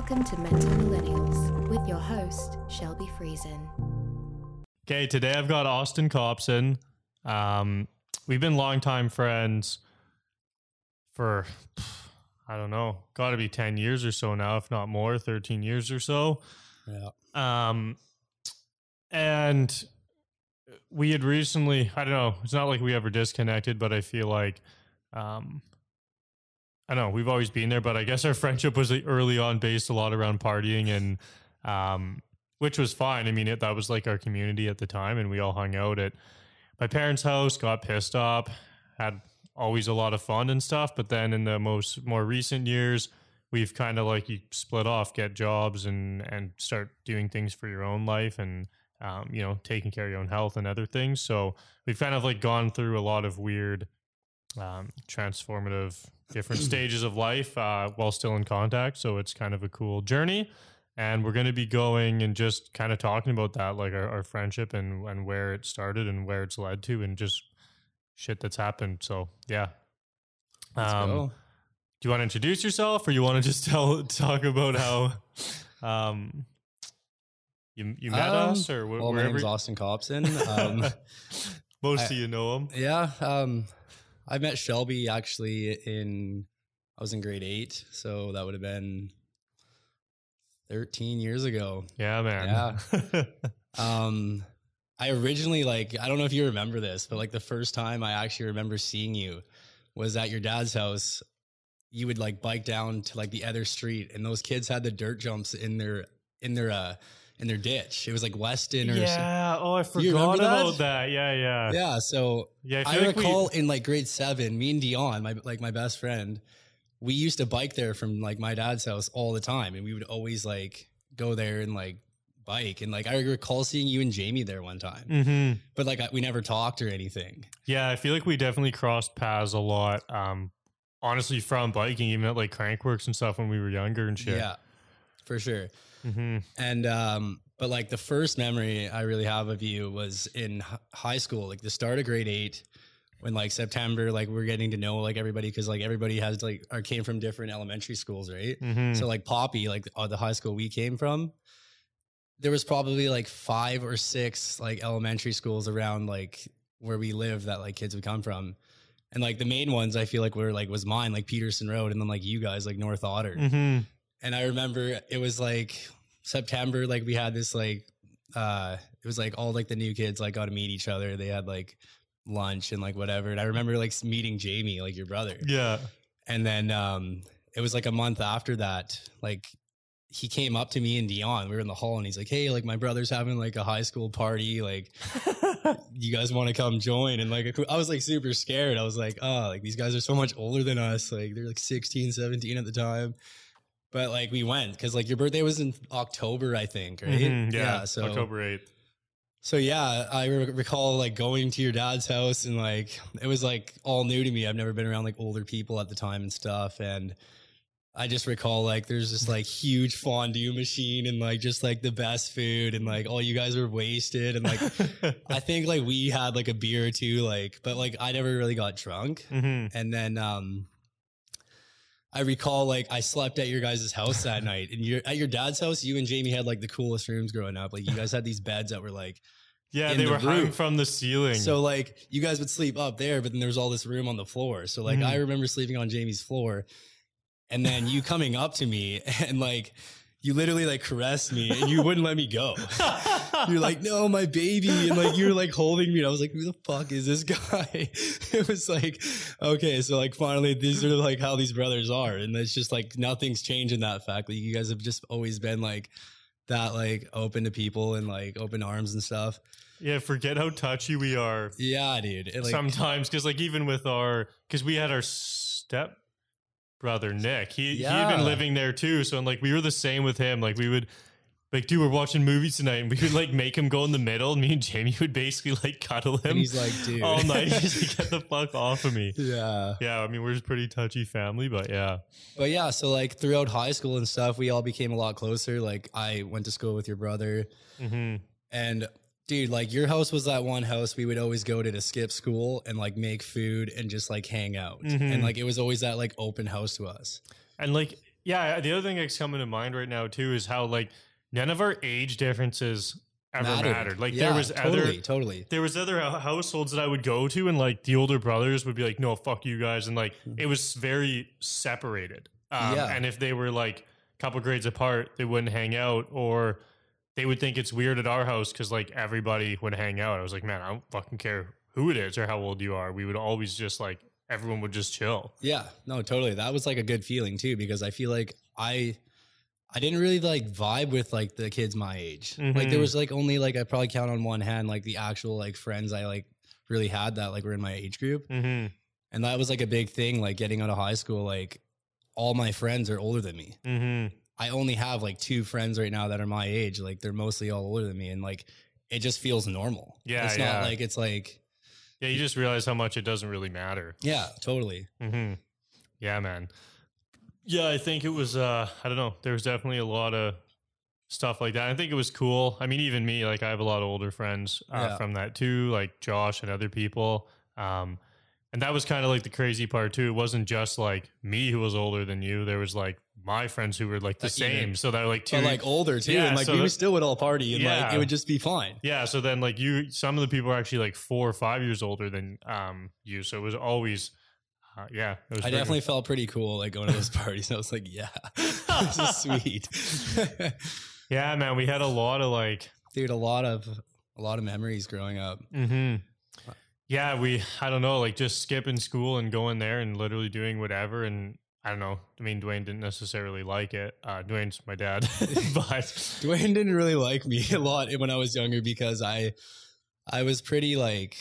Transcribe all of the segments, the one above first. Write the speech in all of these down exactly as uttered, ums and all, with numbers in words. Welcome to Mental Millennials with your host, Shelby Friesen. Okay, today I've got Austin Copson. Um, we've been longtime friends for, I don't know, got to be ten years or so now, if not more, thirteen years or so. Yeah. Um, and we had recently, I don't know, it's not like we ever disconnected, but I feel like, um, I know we've always been there, but I guess our friendship was early on based a lot around partying and, um, which was fine. I mean, it, that was like our community at the time, and we all hung out at my parents' house, got pissed up, had always a lot of fun and stuff. But then in the most more recent years, we've kind of like you split off, get jobs and, and start doing things for your own life and, um, you know, taking care of your own health and other things. So we've kind of like gone through a lot of weird, um, transformative different stages of life uh, while still in contact. So it's kind of a cool journey. And we're going to be going and just kind of talking about that, like our, our friendship and, and where it started and where it's led to and just shit that's happened. So, yeah. Let's um, go. Do you want to introduce yourself, or you want to just tell talk about how um, you you met um, us? Or wh- well, my name's Austin Copson. Um, Most I, of you know him. Yeah. Um, I met Shelby actually in, I was in grade eight, so that would have been thirteen years ago. Yeah, man. Yeah. um, I originally, like, I don't know if you remember this, but like the first time I actually remember seeing you was at your dad's house. You would like bike down to like the other street, and those kids had the dirt jumps in their, in their, uh, in their ditch. It was like Weston or yeah. something. Oh, I forgot about that? that. Yeah, yeah, yeah. So yeah, I, I like recall we... in like grade seven, me and Dion, my like my best friend, we used to bike there from like my dad's house all the time, and we would always like go there and like bike. And like I recall seeing you and Jamie there one time, mm-hmm. but like I, we never talked or anything. Yeah, I feel like we definitely crossed paths a lot. Um, honestly, from biking, even at like Crankworx and stuff when we were younger and shit. Yeah, for sure. Mm-hmm. And, um, but like the first memory I really have of you was in h- high school, like the start of grade eight, when like September, like we're getting to know like everybody. Cause like everybody has like, or came from different elementary schools. Right. Mm-hmm. So like Poppy, like uh, the high school we came from, there was probably like five or six like elementary schools around like where we live that like kids would come from. And like the main ones I feel like were like, was mine, like Peterson Road. And then like you guys, like North Otter. Mm-hmm. And I remember it was like September, like we had this, like, uh, it was like all like the new kids, like got to meet each other. They had like lunch and like whatever. And I remember like meeting Jamie, like your brother. Yeah. And then, um, it was like a month after that, like he came up to me and Dion, we were in the hall, and he's like, "Hey, like my brother's having like a high school party. Like you guys want to come join?" And like, I was like super scared. I was like, oh, like these guys are so much older than us. Like they're like sixteen, seventeen at the time. But like we went, because like your birthday was in October, I think, right? Mm-hmm, yeah, yeah, so October eighth. So yeah, I re- recall like going to your dad's house, and like it was like all new to me. I've never been around like older people at the time and stuff. And I just recall like there's this like huge fondue machine and like just like the best food, and like all you guys were wasted, and like I think like we had like a beer or two, like, but like I never really got drunk. Mm-hmm. And then um I recall like I slept at your guys' house that night, and you're at your dad's house. You and Jamie had like the coolest rooms growing up. Like you guys had these beds that were like, yeah, they the were hung from the ceiling. So like you guys would sleep up there, but then there was all this room on the floor. So like, mm. I remember sleeping on Jamie's floor, and then you coming up to me and like, you literally like caressed me, and you wouldn't let me go. You're like, "No, my baby." And like, you were like holding me, and I was like, who the fuck is this guy? It was like, okay. So like, finally, these are like how these brothers are. And it's just like, nothing's changed in that fact. Like you guys have just always been like that, like open to people and like open arms and stuff. Yeah. Forget how touchy we are. Yeah, dude. It, like, sometimes. Cause like, even with our, cause we had our step brother Nick, he yeah. he had been living there too, so like we were the same with him. Like we would like, dude, we're watching movies tonight, and we would like make him go in the middle, and me and Jamie would basically like cuddle him. And he's like, dude, all night. He's like, get the fuck off of me. Yeah, yeah. I mean, we're just pretty touchy family, but yeah, but yeah. So like throughout high school and stuff, we all became a lot closer. Like I went to school with your brother, mm-hmm. and dude, like your house was that one house we would always go to to skip school and like make food and just like hang out. Mm-hmm. And like, it was always that like open house to us. And like, Yeah, the other thing that's coming to mind right now too is how like none of our age differences ever mattered. mattered. Like yeah, there was totally, other totally there was other households that I would go to, and like the older brothers would be like, "No, fuck you guys," and like it was very separated. Um, yeah. And if they were like a couple grades apart, they wouldn't hang out, or they would think it's weird at our house because like everybody would hang out. I was like, man, I don't fucking care who it is or how old you are. We would always just like everyone would just chill. Yeah, no, totally. That was like a good feeling too, because I feel like I. I didn't really like vibe with like the kids my age. Mm-hmm. Like there was like only like I probably count on one hand like the actual like friends I like really had that like were in my age group. Mm-hmm. And that was like a big thing like getting out of high school. Like all my friends are older than me. Mm-hmm. I only have like two friends right now that are my age. Like they're mostly all older than me, and like it just feels normal. Yeah, it's yeah. not like it's like yeah. You just realize how much it doesn't really matter. Yeah, totally. Mm-hmm. Yeah, man. Yeah, I think it was, uh, I don't know, there was definitely a lot of stuff like that. I think it was cool. I mean, even me, like I have a lot of older friends uh, yeah. from that too, like Josh and other people. Um, and that was kind of like the crazy part too. It wasn't just like me who was older than you. There was like my friends who were like the like same. Even, so they're like two. like older too. Yeah, and like so we that, still would all party and yeah. like it would just be fine. Yeah. So then like you, some of the people are actually like four or five years older than um you. So it was always... Uh, yeah, it was I definitely good. felt pretty cool like going to those parties. I was like, yeah, this is sweet. Yeah, man, we had a lot of like, dude, a lot of a lot of memories growing up. Mm-hmm. Yeah, we, I don't know, like just skipping school and going there and literally doing whatever. And I don't know. I mean, Dwayne didn't necessarily like it. Uh, Dwayne's my dad, but Dwayne didn't really like me a lot when I was younger because I, I was pretty like.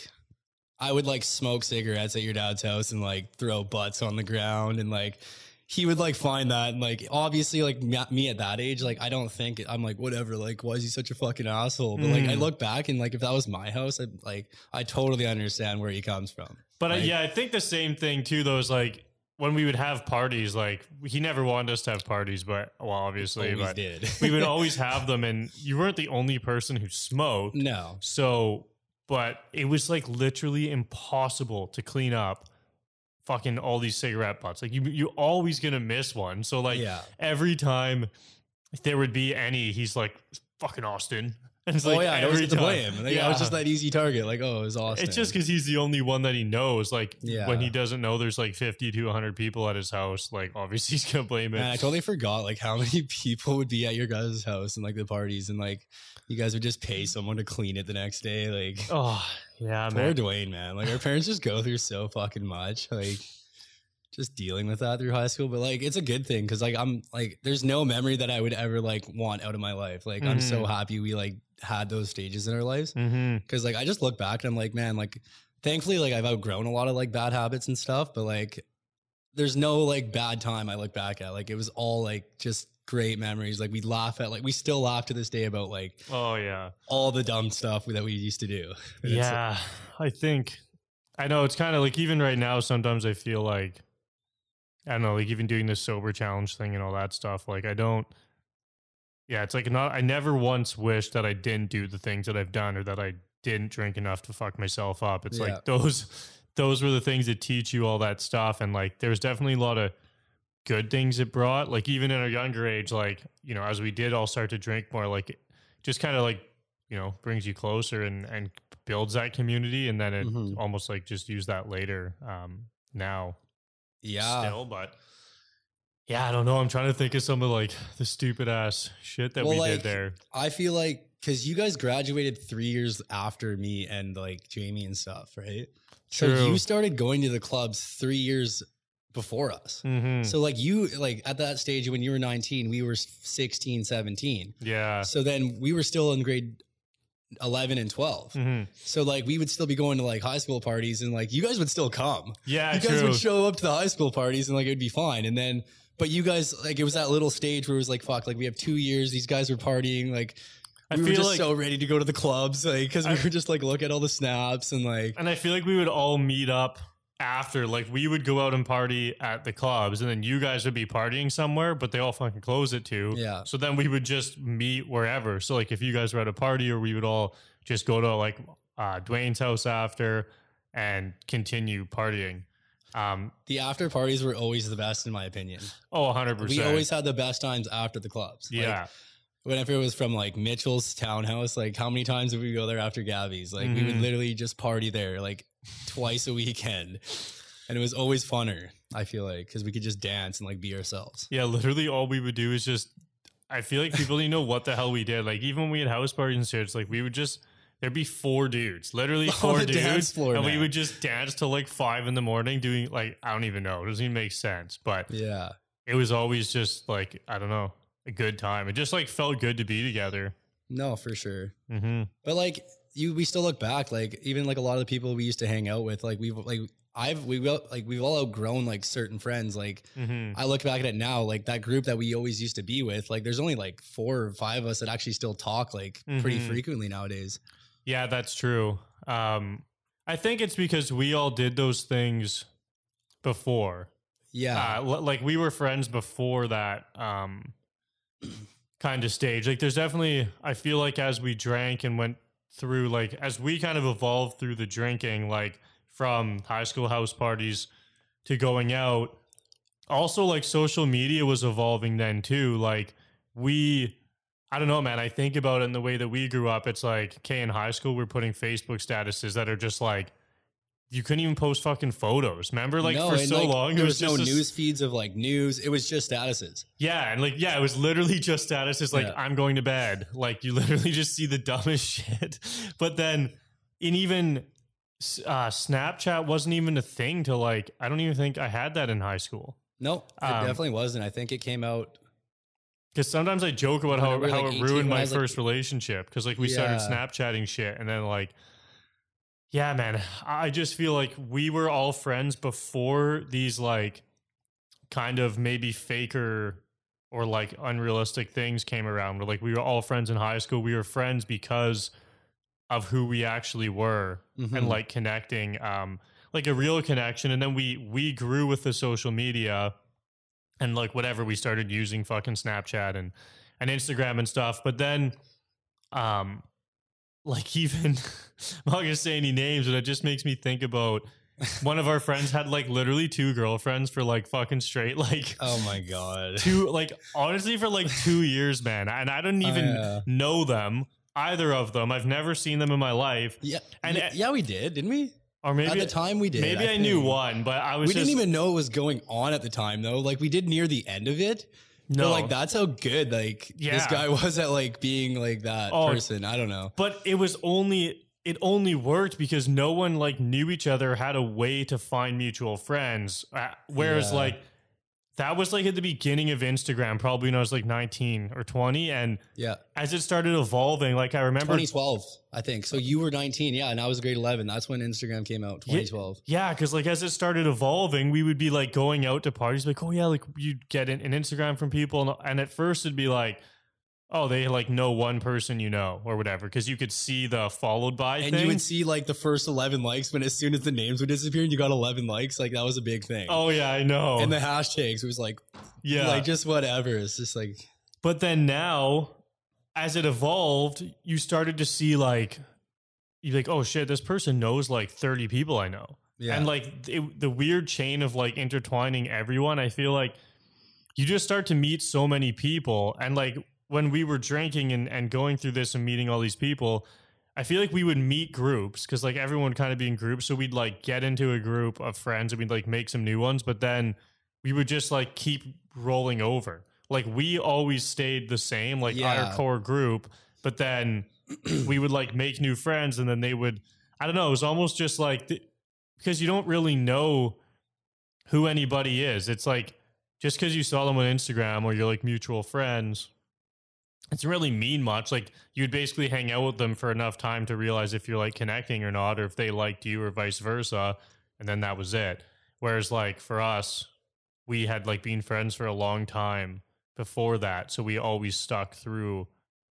I would like smoke cigarettes at your dad's house and like throw butts on the ground, and like he would like find that, and like obviously like me at that age, like I don't think I'm like whatever, like why is he such a fucking asshole? But mm. like I look back and like if that was my house, I like I totally understand where he comes from. But like, I, yeah, I think the same thing too. Though is like when we would have parties, like he never wanted us to have parties, but well, obviously, but did. We would always have them, and you weren't the only person who smoked. No, so. But it was like literally impossible to clean up fucking all these cigarette butts. Like you, you're always going to miss one. So like yeah. every time there would be any, he's like, fucking Austin. And it's oh like yeah, I was to blame. Like, yeah. I was just that easy target. Like, oh, it was Austin. It's just because he's the only one that he knows. Like yeah. when he doesn't know there's like fifty to one hundred people at his house, like obviously he's going to blame it. Man, I totally forgot like how many people would be at your guys' house and like the parties, and like you guys would just pay someone to clean it the next day. Like, oh yeah, poor man. Dwayne, man. Like our parents just go through so fucking much. Like just dealing with that through high school. But like, it's a good thing. Cause like, I'm like, there's no memory that I would ever like want out of my life. Like mm-hmm. I'm so happy we like had those stages in our lives. Mm-hmm. Cause like, I just look back and I'm like, man, like thankfully, like I've outgrown a lot of like bad habits and stuff, but like, there's no like bad time I look back at. Like it was all like just great memories. Like we laugh at, like we still laugh to this day about like, oh yeah, all the dumb stuff that we used to do. Yeah. Like, I think, I know it's kind of like, even right now, sometimes I feel like, I don't know, like even doing this sober challenge thing and all that stuff. Like I don't, yeah, it's like not, I never once wished that I didn't do the things that I've done or that I didn't drink enough to fuck myself up. It's yeah. like those, those were the things that teach you all that stuff. And like, there's definitely a lot of good things it brought. Like even in our younger age, like, you know, as we did all start to drink more, like it just kind of like, you know, brings you closer and, and builds that community. And then it mm-hmm. almost like just use that later um, now. Yeah. Still, but yeah, I don't know. I'm trying to think of some of like the stupid ass shit that well, we like, did there. I feel like because you guys graduated three years after me and like Jamie and stuff, right? True. So you started going to the clubs three years before us. Mm-hmm. So like you, like at that stage when you were nineteen, we were sixteen, seventeen. Yeah. So then we were still in grade eleven and twelve. Mm-hmm. So like we would still be going to like high school parties, and like you guys would still come. Yeah, you guys true. would show up to the high school parties and like it'd be fine. And then but you guys, like it was that little stage where it was like, fuck, like we have two years, these guys were partying, like I we feel were just like, so ready to go to the clubs, like because we I, were just like look at all the snaps and like and I feel like we would all meet up after, like we would go out and party at the clubs, and then you guys would be partying somewhere, but they all fucking close at two. Yeah. So then we would just meet wherever. So like if you guys were at a party, or we would all just go to like uh, Dwayne's house after and continue partying. Um, the after parties were always the best, in my opinion. Oh, one hundred percent. We always had the best times after the clubs. Yeah. Like, whenever it was from like Mitchell's townhouse, like how many times would we go there after Gabby's? Like mm-hmm. we would literally just party there like twice a weekend. And it was always funner, I feel like, because we could just dance and like be ourselves. Yeah, literally all we would do is just, I feel like people didn't know what the hell we did. Like even when we had house parties and shit, like we would just, there'd be four dudes, literally four dudes. Floor, and man. We would just dance till like five in the morning doing like, I don't even know. It doesn't even make sense. But yeah, it was always just like, I don't know, a good time. It just like felt good to be together. No, for sure. Mm-hmm. But like you, we still look back, like even like a lot of the people we used to hang out with, like we've like, I've, we will like, we've all outgrown like certain friends. Like mm-hmm. I look back at it now, like that group that we always used to be with, like there's only like four or five of us that actually still talk like mm-hmm. pretty frequently nowadays. Yeah, that's true. Um, I think it's because we all did those things before. Yeah. Uh, l- like we were friends before that um, kind of stage. Like there's definitely, I feel like as we drank and went through, like as we kind of evolved through the drinking, like from high school house parties to going out. Also, like, social media was evolving then, too. Like, we... I don't know, man. I think about it in the way that we grew up. It's like, okay, in high school, we're putting Facebook statuses that are just, like... You couldn't even post fucking photos. Remember, like, no, for so like, long, there was, was no just news feeds of, like, news. It was just statuses. Yeah, and, like, yeah, it was literally just statuses, like, yeah. I'm going to bed. Like, you literally just see the dumbest shit. But then, in even... Uh, Snapchat wasn't even a thing to like, I don't even think I had that in high school. Nope, it um, definitely wasn't. I think it came out. Because sometimes I joke about how, how like it ruined my first like, relationship. Because like we yeah. started Snapchatting shit and then like, yeah, man, I just feel like we were all friends before these like kind of maybe faker or like unrealistic things came around. Where like we were all friends in high school. We were friends because of who we actually were mm-hmm. and like connecting, um, like a real connection. And then we, we grew with the social media and like whatever, we started using fucking Snapchat and, and Instagram and stuff. But then, um, like even, I'm not gonna say any names, but it just makes me think about one of our friends had like literally two girlfriends for like fucking straight, like, oh my God, two, like honestly for like two years, man. And I didn't even oh, yeah. know them. Either of them. I've never seen them in my life. Yeah. And yeah, we did, didn't we? Or maybe at the time we did. Maybe I, I knew one, but I was We just, didn't even know it was going on at the time though. Like we did near the end of it. No. But like that's how good like yeah. this guy was at like being like that oh, person. I don't know. But it was only it only worked because no one like knew each other, had a way to find mutual friends. Uh, whereas yeah. like that was like at the beginning of Instagram, probably when I was like nineteen or twenty. And yeah, as it started evolving, like I remember twenty twelve, I think. So you were nineteen. Yeah. And I was grade eleven. That's when Instagram came out, twenty twelve. Yeah. Cause like as it started evolving, we would be like going out to parties like, oh yeah, like you'd get an, an Instagram from people. And, and at first it'd be like, oh, they like know one person, you know, or whatever. Cause you could see the followed by and thing. You would see like the first eleven likes when as soon as the names would disappear and you got eleven likes, like that was a big thing. Oh yeah, I know. And the hashtags, it was like, yeah, like just whatever. It's just like, but then now as it evolved, you started to see like, you're like, oh shit, this person knows like thirty people I know. Yeah. And like it, the weird chain of like intertwining everyone. I feel like you just start to meet so many people and like, when we were drinking and, and going through this and meeting all these people, I feel like we would meet groups because like everyone would kind of be in groups. So we'd like get into a group of friends and we'd like make some new ones, but then we would just like keep rolling over. Like we always stayed the same, like yeah. our core group, but then we would like make new friends and then they would, I don't know. It was almost just like, th- because you don't really know who anybody is. It's like, just because you saw them on Instagram or you're like mutual friends, it's really mean much. Like you'd basically hang out with them for enough time to realize if you're like connecting or not, or if they liked you or vice versa. And then that was it. Whereas like for us, we had like been friends for a long time before that. So we always stuck through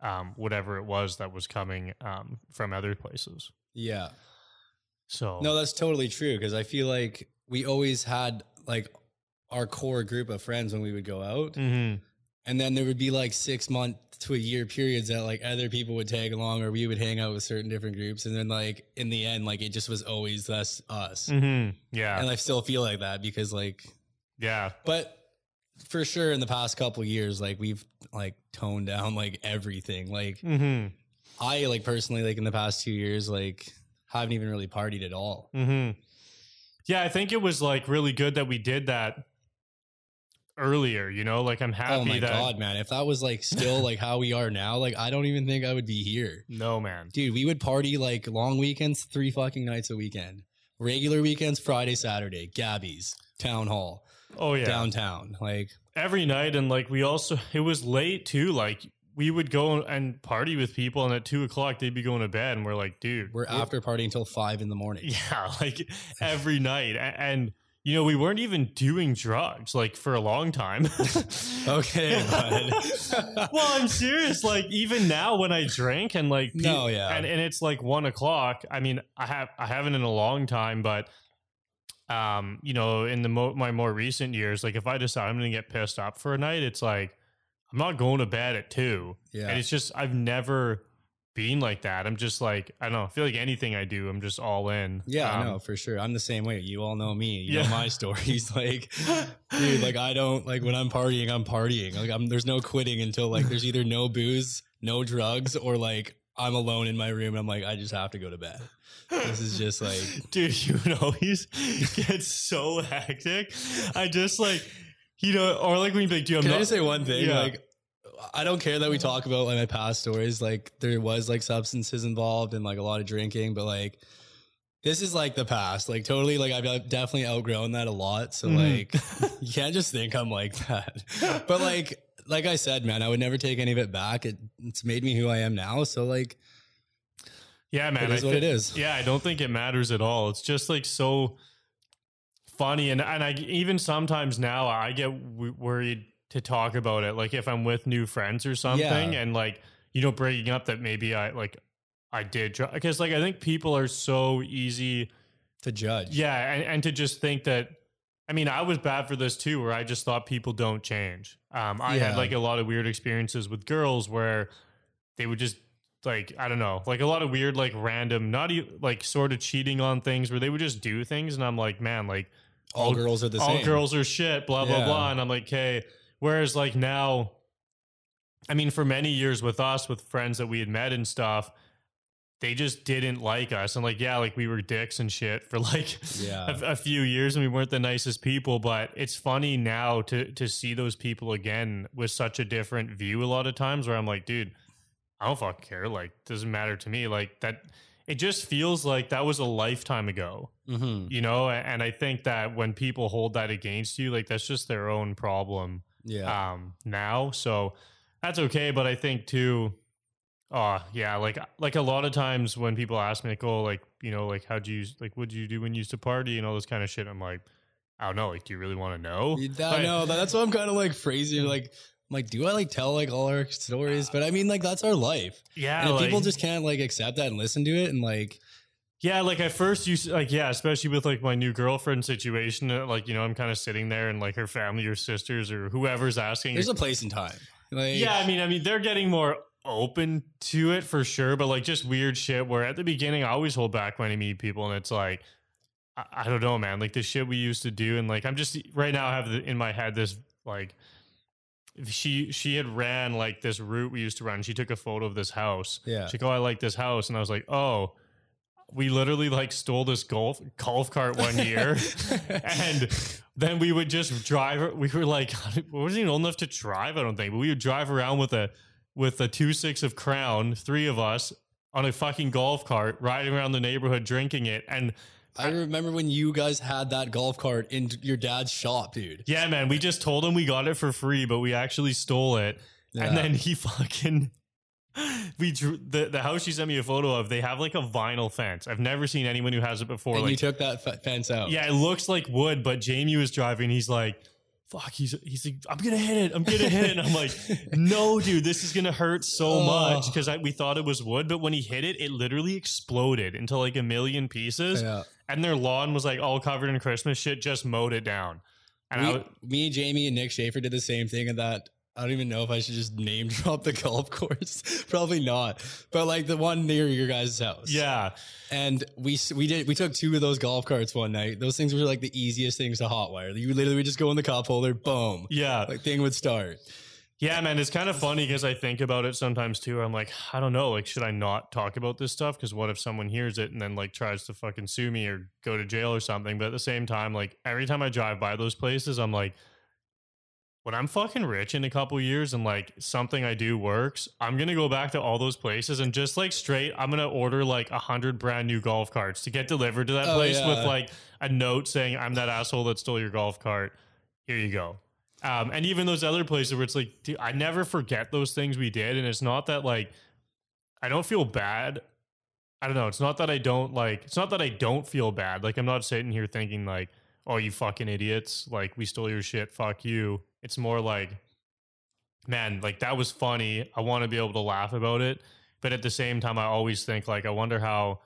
um, whatever it was that was coming um, from other places. Yeah. So no, that's totally true. Cause I feel like we always had like our core group of friends when we would go out. Mm-hmm. And then there would be like six month to a year periods that like other people would tag along, or we would hang out with certain different groups. And then like in the end, like it just was always us, us. Mm-hmm. Yeah. And I still feel like that because like, yeah, but for sure in the past couple of years, like we've like toned down like everything. Like mm-hmm. I like personally, like in the past two years, like haven't even really partied at all. Mm-hmm. Yeah. I think it was like really good that we did that earlier, you know, like I'm happy. Oh my that- God, man. If that was like still like how we are now, like I don't even think I would be here. No, man. Dude, we would party like long weekends, three fucking nights a weekend, regular weekends, Friday, Saturday, Gabby's, town hall. Oh yeah. Downtown. Like every night. And like, we also, it was late too. Like we would go and party with people and at two o'clock they'd be going to bed and we're like, dude, we're, we're- after partying until five in the morning. Yeah. Like every night. And, and you know, we weren't even doing drugs, like, for a long time. Okay, bud. Well, I'm serious. Like, even now when I drink and, like... Pe- no, yeah. And, and it's, like, one o'clock. I mean, I have I haven't in a long time, but, um, you know, in the mo- my more recent years, like, if I decide I'm going to get pissed up for a night, it's like, I'm not going to bed at two. Yeah. And it's just, I've never been like that. I'm just like, I don't know, I feel like anything I do, I'm just all in. Yeah, um, I know, for sure. I'm the same way. You all know me. You yeah. know my stories. Like, dude, like I don't, like when I'm partying, I'm partying. Like I'm, there's no quitting until like, there's either no booze, no drugs, or like I'm alone in my room and I'm like, I just have to go to bed. This is just like. Dude, you know, he's gets so hectic. I just like, you know, or like when you like, do I'm Can not- I just say one thing? Yeah. Like, I don't care that we talk about like my past stories. Like there was like substances involved and like a lot of drinking, but like this is like the past. Like totally, like I've definitely outgrown that a lot. So mm-hmm. like you can't just think I'm like that. But like, like I said, man, I would never take any of it back. It, it's made me who I am now. So like, yeah, man, it is I what th- it is. Yeah, I don't think it matters at all. It's just like so funny, and and I even sometimes now I get w- worried. to talk about it. Like if I'm with new friends or something yeah. and like, you know, bringing up that maybe I like, I did try, because like, I think people are so easy to judge. Yeah. And, and to just think that, I mean, I was bad for this too, where I just thought people don't change. Um, I yeah. had like a lot of weird experiences with girls where they would just like, I don't know, like a lot of weird, like random, not even like sort of cheating on things where they would just do things. And I'm like, man, like all, all girls are the all same. All girls are shit, blah, yeah. blah, blah. And I'm like, okay. Whereas like now, I mean, for many years with us, with friends that we had met and stuff, they just didn't like us. And like, yeah, like we were dicks and shit for like yeah. a, a few years and we weren't the nicest people. But it's funny now to to see those people again with such a different view a lot of times where I'm like, dude, I don't fucking care. Like, doesn't matter to me. Like that, it just feels like that was a lifetime ago, mm-hmm. you know? And I think that when people hold that against you, like that's just their own problem. Yeah. Um, now, so that's okay. But I think too, uh, yeah, like, like a lot of times when people ask me, like, oh, like, you know, like, how'd you, like, what'd you do when you used to party and all this kind of shit? I'm like, I don't know. Like, do you really want to know? I know. That's why I'm kind of like phrasing. Like, I'm like, do I like tell like all our stories? But I mean, like, that's our life. Yeah. And like, people just can't like accept that and listen to it. And like, yeah, like I first used to, like, yeah, especially with like my new girlfriend situation, like, you know, I'm kind of sitting there and like her family or sisters or whoever's asking. There's a place and time. Like, yeah, I mean, I mean, they're getting more open to it for sure. But like just weird shit where at the beginning, I always hold back when I meet people and it's like, I, I don't know, man, like the shit we used to do. And like, I'm just right now I have the, in my head this like she she had ran like this route we used to run. She took a photo of this house. Yeah. She's like, oh, I like this house. And I was like, oh. We literally like stole this golf golf cart one year and then we would just drive. We were like, we wasn't even old enough to drive, I don't think, but we would drive around with a, with a two, six of Crown, three of us on a fucking golf cart, riding around the neighborhood, drinking it. And I remember when you guys had that golf cart in your dad's shop, dude. Yeah, man. We just told him we got it for free, but we actually stole it. Yeah. And then he fucking... We drew the, the house she sent me a photo of. They have like a vinyl fence. I've never seen anyone who has it before. And like, you took that f- fence out. Yeah, it looks like wood, but Jamie was driving. He's like, fuck, he's, he's like, I'm going to hit it. I'm going to hit it. And I'm like, no, dude, this is going to hurt so oh. much because we thought it was wood. But when he hit it, it literally exploded into like a million pieces. Yeah. And their lawn was like all covered in Christmas shit, just mowed it down. And we, I, me, Jamie, and Nick Schaefer did the same thing at that I don't even know if I should just name drop the golf course. Probably not. But like the one near your guys' house. Yeah. And we we did we took two of those golf carts one night. Those things were like the easiest things to hotwire. You literally would just go in the cup holder, boom. Yeah. Like thing would start. Yeah, man, it's kind of funny because I think about it sometimes too. I'm like, I don't know, like, should I not talk about this stuff? Because what if someone hears it and then like tries to fucking sue me or go to jail or something? But at the same time, like every time I drive by those places, I'm like, when I'm fucking rich in a couple years and like something I do works, I'm going to go back to all those places and just like straight, I'm going to order like a hundred brand new golf carts to get delivered to that oh, place yeah. with like a note saying, I'm that asshole that stole your golf cart. Here you go. Um, and even those other places where it's like, dude, I never forget those things we did. And it's not that like, I don't feel bad. I don't know. It's not that I don't like, it's not that I don't feel bad. Like I'm not sitting here thinking like, oh, you fucking idiots. Like we stole your shit. Fuck you. It's more like, man, like that was funny. I want to be able to laugh about it. But at the same time, I always think like, I wonder how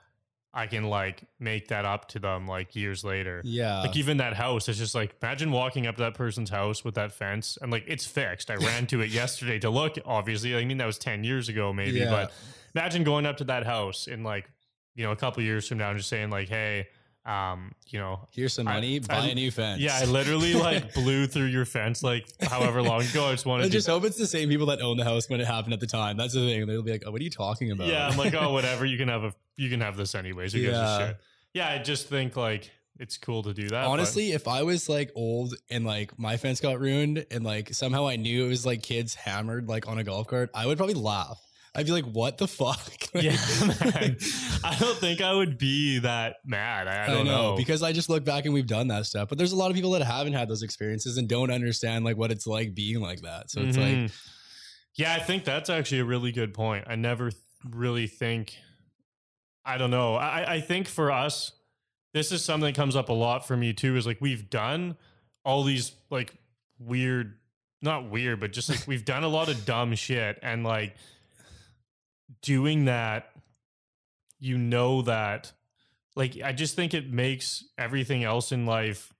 I can like make that up to them like years later. Yeah. Like even that house, it's just like, imagine walking up to that person's house with that fence and like, it's fixed. I ran to it yesterday to look, obviously. I mean, that was ten years ago maybe, yeah. But imagine going up to that house in like, you know, a couple of years from now and just saying like, hey, Um, you know, here's some money, I, buy I, a new fence. Yeah, I literally like blew through your fence like however long ago. I just wanted I just to just hope it's the same people that own the house when it happened at the time. That's the thing. They'll be like, oh, what are you talking about? Yeah, I'm like, oh, whatever. You can have a you can have this anyways. Who yeah. gives a shit? Yeah, I just think like it's cool to do that. Honestly, but if I was like old and like my fence got ruined and like somehow I knew it was like kids hammered like on a golf cart, I would probably laugh. I'd be like, what the fuck? Like, yeah, man. I don't think I would be that mad. I, I don't I know, know. Because I just look back and we've done that stuff. But there's a lot of people that haven't had those experiences and don't understand like what it's like being like that. So it's mm-hmm. like... Yeah, I think that's actually a really good point. I never th- really think... I don't know. I, I think for us, this is something that comes up a lot for me too, is like we've done all these like weird... Not weird, but just like we've done a lot of dumb shit and like... doing that, you know, that like I just think it makes everything else in life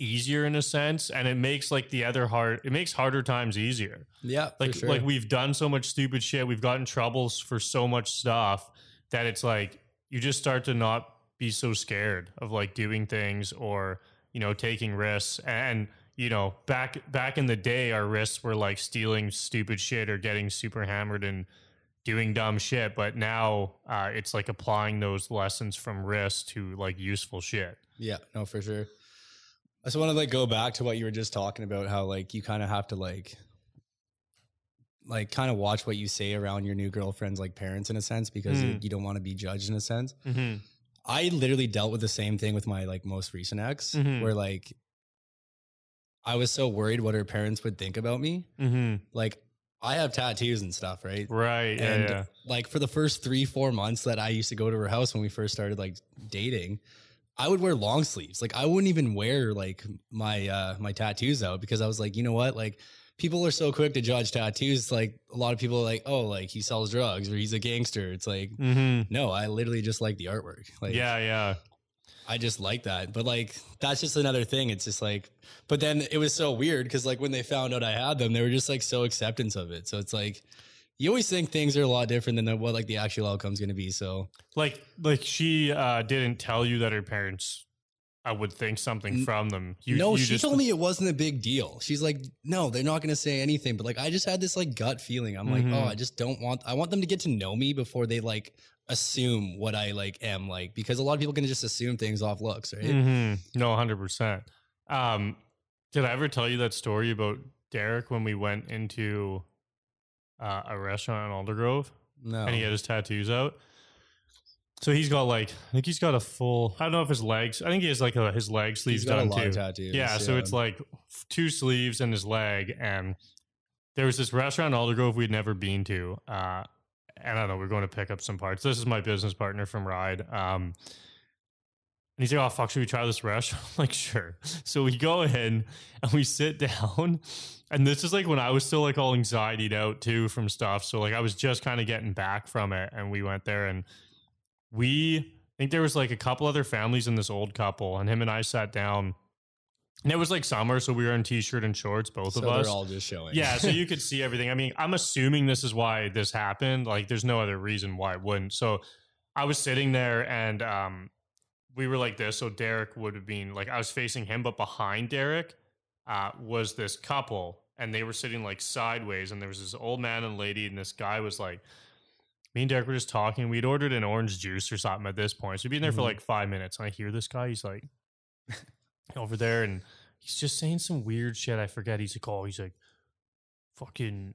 easier in a sense, and it makes like the other hard it makes harder times easier. Yeah, like for sure. Like we've done so much stupid shit, we've gotten troubles for so much stuff that it's like you just start to not be so scared of like doing things or, you know, taking risks. And you know, back back in the day, our risks were like stealing stupid shit or getting super hammered and doing dumb shit, but now uh, it's like applying those lessons from risk to like useful shit. Yeah, no, for sure. I just want to like go back to what you were just talking about, how like you kind of have to like, like kind of watch what you say around your new girlfriend's like parents in a sense, because mm. you, you don't want to be judged in a sense. Mm-hmm. I literally dealt with the same thing with my like most recent ex, mm-hmm. where like I was so worried what her parents would think about me. Mm-hmm. Like, I have tattoos and stuff, right? Right. And yeah, yeah. like for the first three, four months that I used to go to her house when we first started like dating, I would wear long sleeves. Like I wouldn't even wear like my, uh, my tattoos out, because I was like, you know what? Like people are so quick to judge tattoos. Like a lot of people are like, oh, like he sells drugs or he's a gangster. It's like, mm-hmm. no, I literally just like the artwork. Like, yeah. Yeah. I just like that. But like, that's just another thing. It's just like, but then it was so weird because like when they found out I had them, they were just like so acceptance of it. So it's like, you always think things are a lot different than what like the actual outcome's going to be. So like, like she uh, didn't tell you that her parents, I would think something from them. You, no, you she just... told me it wasn't a big deal. She's like, no, they're not going to say anything. But like, I just had this like gut feeling. I'm mm-hmm. like, oh, I just don't want, I want them to get to know me before they like assume what I like am like, because a lot of people can just assume things off looks, right? Mm-hmm. No, one hundred percent. Um, did I ever tell you that story about Derek when we went into uh, a restaurant in Aldergrove? No. And he had his tattoos out. So he's got like, I think he's got a full, I don't know if his legs, I think he has like a, his leg sleeves he's got done a lot too. Of tattoos, yeah, yeah, so it's like two sleeves and his leg. And there was this restaurant in Aldergrove we'd never been to. Uh, And I don't know, we're going to pick up some parts. This is my business partner from Ride. Um, and he's like, oh, fuck, should we try this restaurant? I'm like, sure. So we go in and we sit down. And this is like when I was still like all anxietied out too from stuff. So like I was just kind of getting back from it. And we went there and we I think there was like a couple other families in this old couple. And him and I sat down And it was like summer, so we were in t-shirt and shorts, both so of us. So they're all just showing. Yeah, so you could see everything. I mean, I'm assuming this is why this happened. Like, there's no other reason why it wouldn't. So I was sitting there, and um, we were like this. So Derek would have been, like, I was facing him, but behind Derek uh, was this couple, and they were sitting, like, sideways, and there was this old man and lady, and this guy was like, me and Derek were just talking. We'd ordered an orange juice or something at this point. So we'd been there mm-hmm. for, like, five minutes, and I hear this guy. He's like... over there, and he's just saying some weird shit. I forget. He's like, oh, he's like, fucking,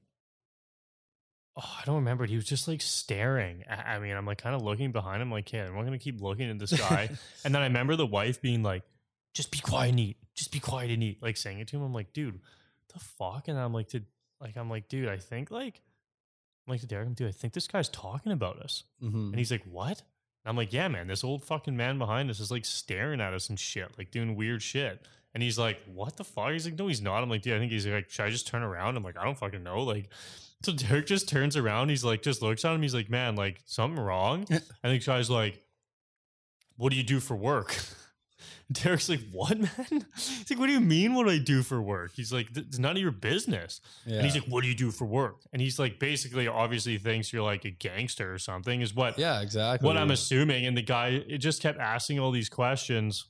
oh, I don't remember it. He was just like staring. I mean, I'm like kind of looking behind him, like, hey, I'm not going to keep looking at this guy. And then I remember the wife being like, just be quiet and eat. Just be quiet and eat. Like saying it to him. I'm like, dude, what the fuck? And I'm like, to, like, I'm like, dude, I think like, I'm like to Derek, dude, I think this guy's talking about us. Mm-hmm. And he's like, what? I'm like, yeah, man, this old fucking man behind us is like staring at us and shit, like doing weird shit. And he's like, what the fuck? He's like, no, he's not. I'm like, dude, I think he's like, should I just turn around? I'm like, I don't fucking know. Like, so Derek just turns around. He's like, just looks at him. He's like, man, like something wrong. I think the guy's like, what do you do for work? Derek's like, what, man? He's like, what do you mean what do I do for work? He's like, it's none of your business. Yeah. And he's like, what do you do for work? And he's like, basically, obviously thinks you're like a gangster or something is what, yeah, exactly. what I'm assuming. And the guy, it just kept asking all these questions.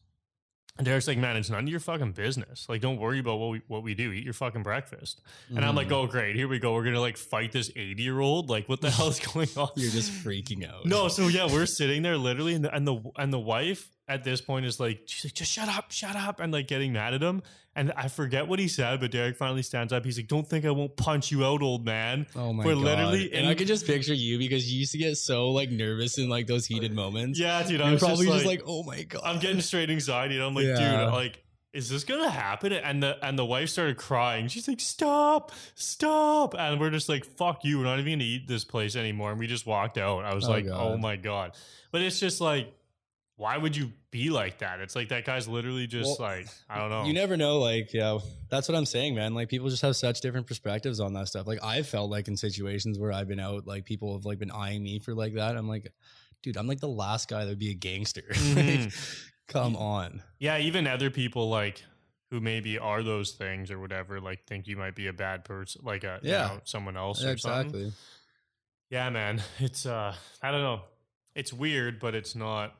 And Derek's like, man, it's none of your fucking business. Like, don't worry about what we, what we do. Eat your fucking breakfast. And mm. I'm like, oh, great. Here we go. We're going to like fight this eighty year old. Like, what the hell is going on? You're just freaking out. No. So yeah, we're sitting there literally. And the, and the, and the wife at this point is like, she's like, just shut up, shut up. And like getting mad at him. And I forget what he said, but Derek finally stands up. He's like, don't think I won't punch you out, old man. Oh my We're God. Literally in- and I could just picture you because you used to get so like nervous in like those heated moments. Yeah, dude. I was probably just like, just like, oh my God. I'm getting straight anxiety. And I'm like, yeah. dude, like, is this going to happen? And the, and the wife started crying. She's like, stop, stop. And we're just like, fuck you. We're not even going to eat this place anymore. And we just walked out. I was oh like, God. oh my God. But it's just like, why would you be like that? It's like that guy's literally just well, like, I don't know. You never know. Like, yeah, that's what I'm saying, man. Like people just have such different perspectives on that stuff. Like I felt like in situations where I've been out, like people have like been eyeing me for like that. I'm like, dude, I'm like the last guy that would be a gangster. Mm-hmm. Like, come on. Yeah. Even other people like who maybe are those things or whatever, like think you might be a bad person, like a, yeah. you know, someone else yeah, or exactly. something. Yeah, man. It's, uh, I don't know. It's weird, but it's not.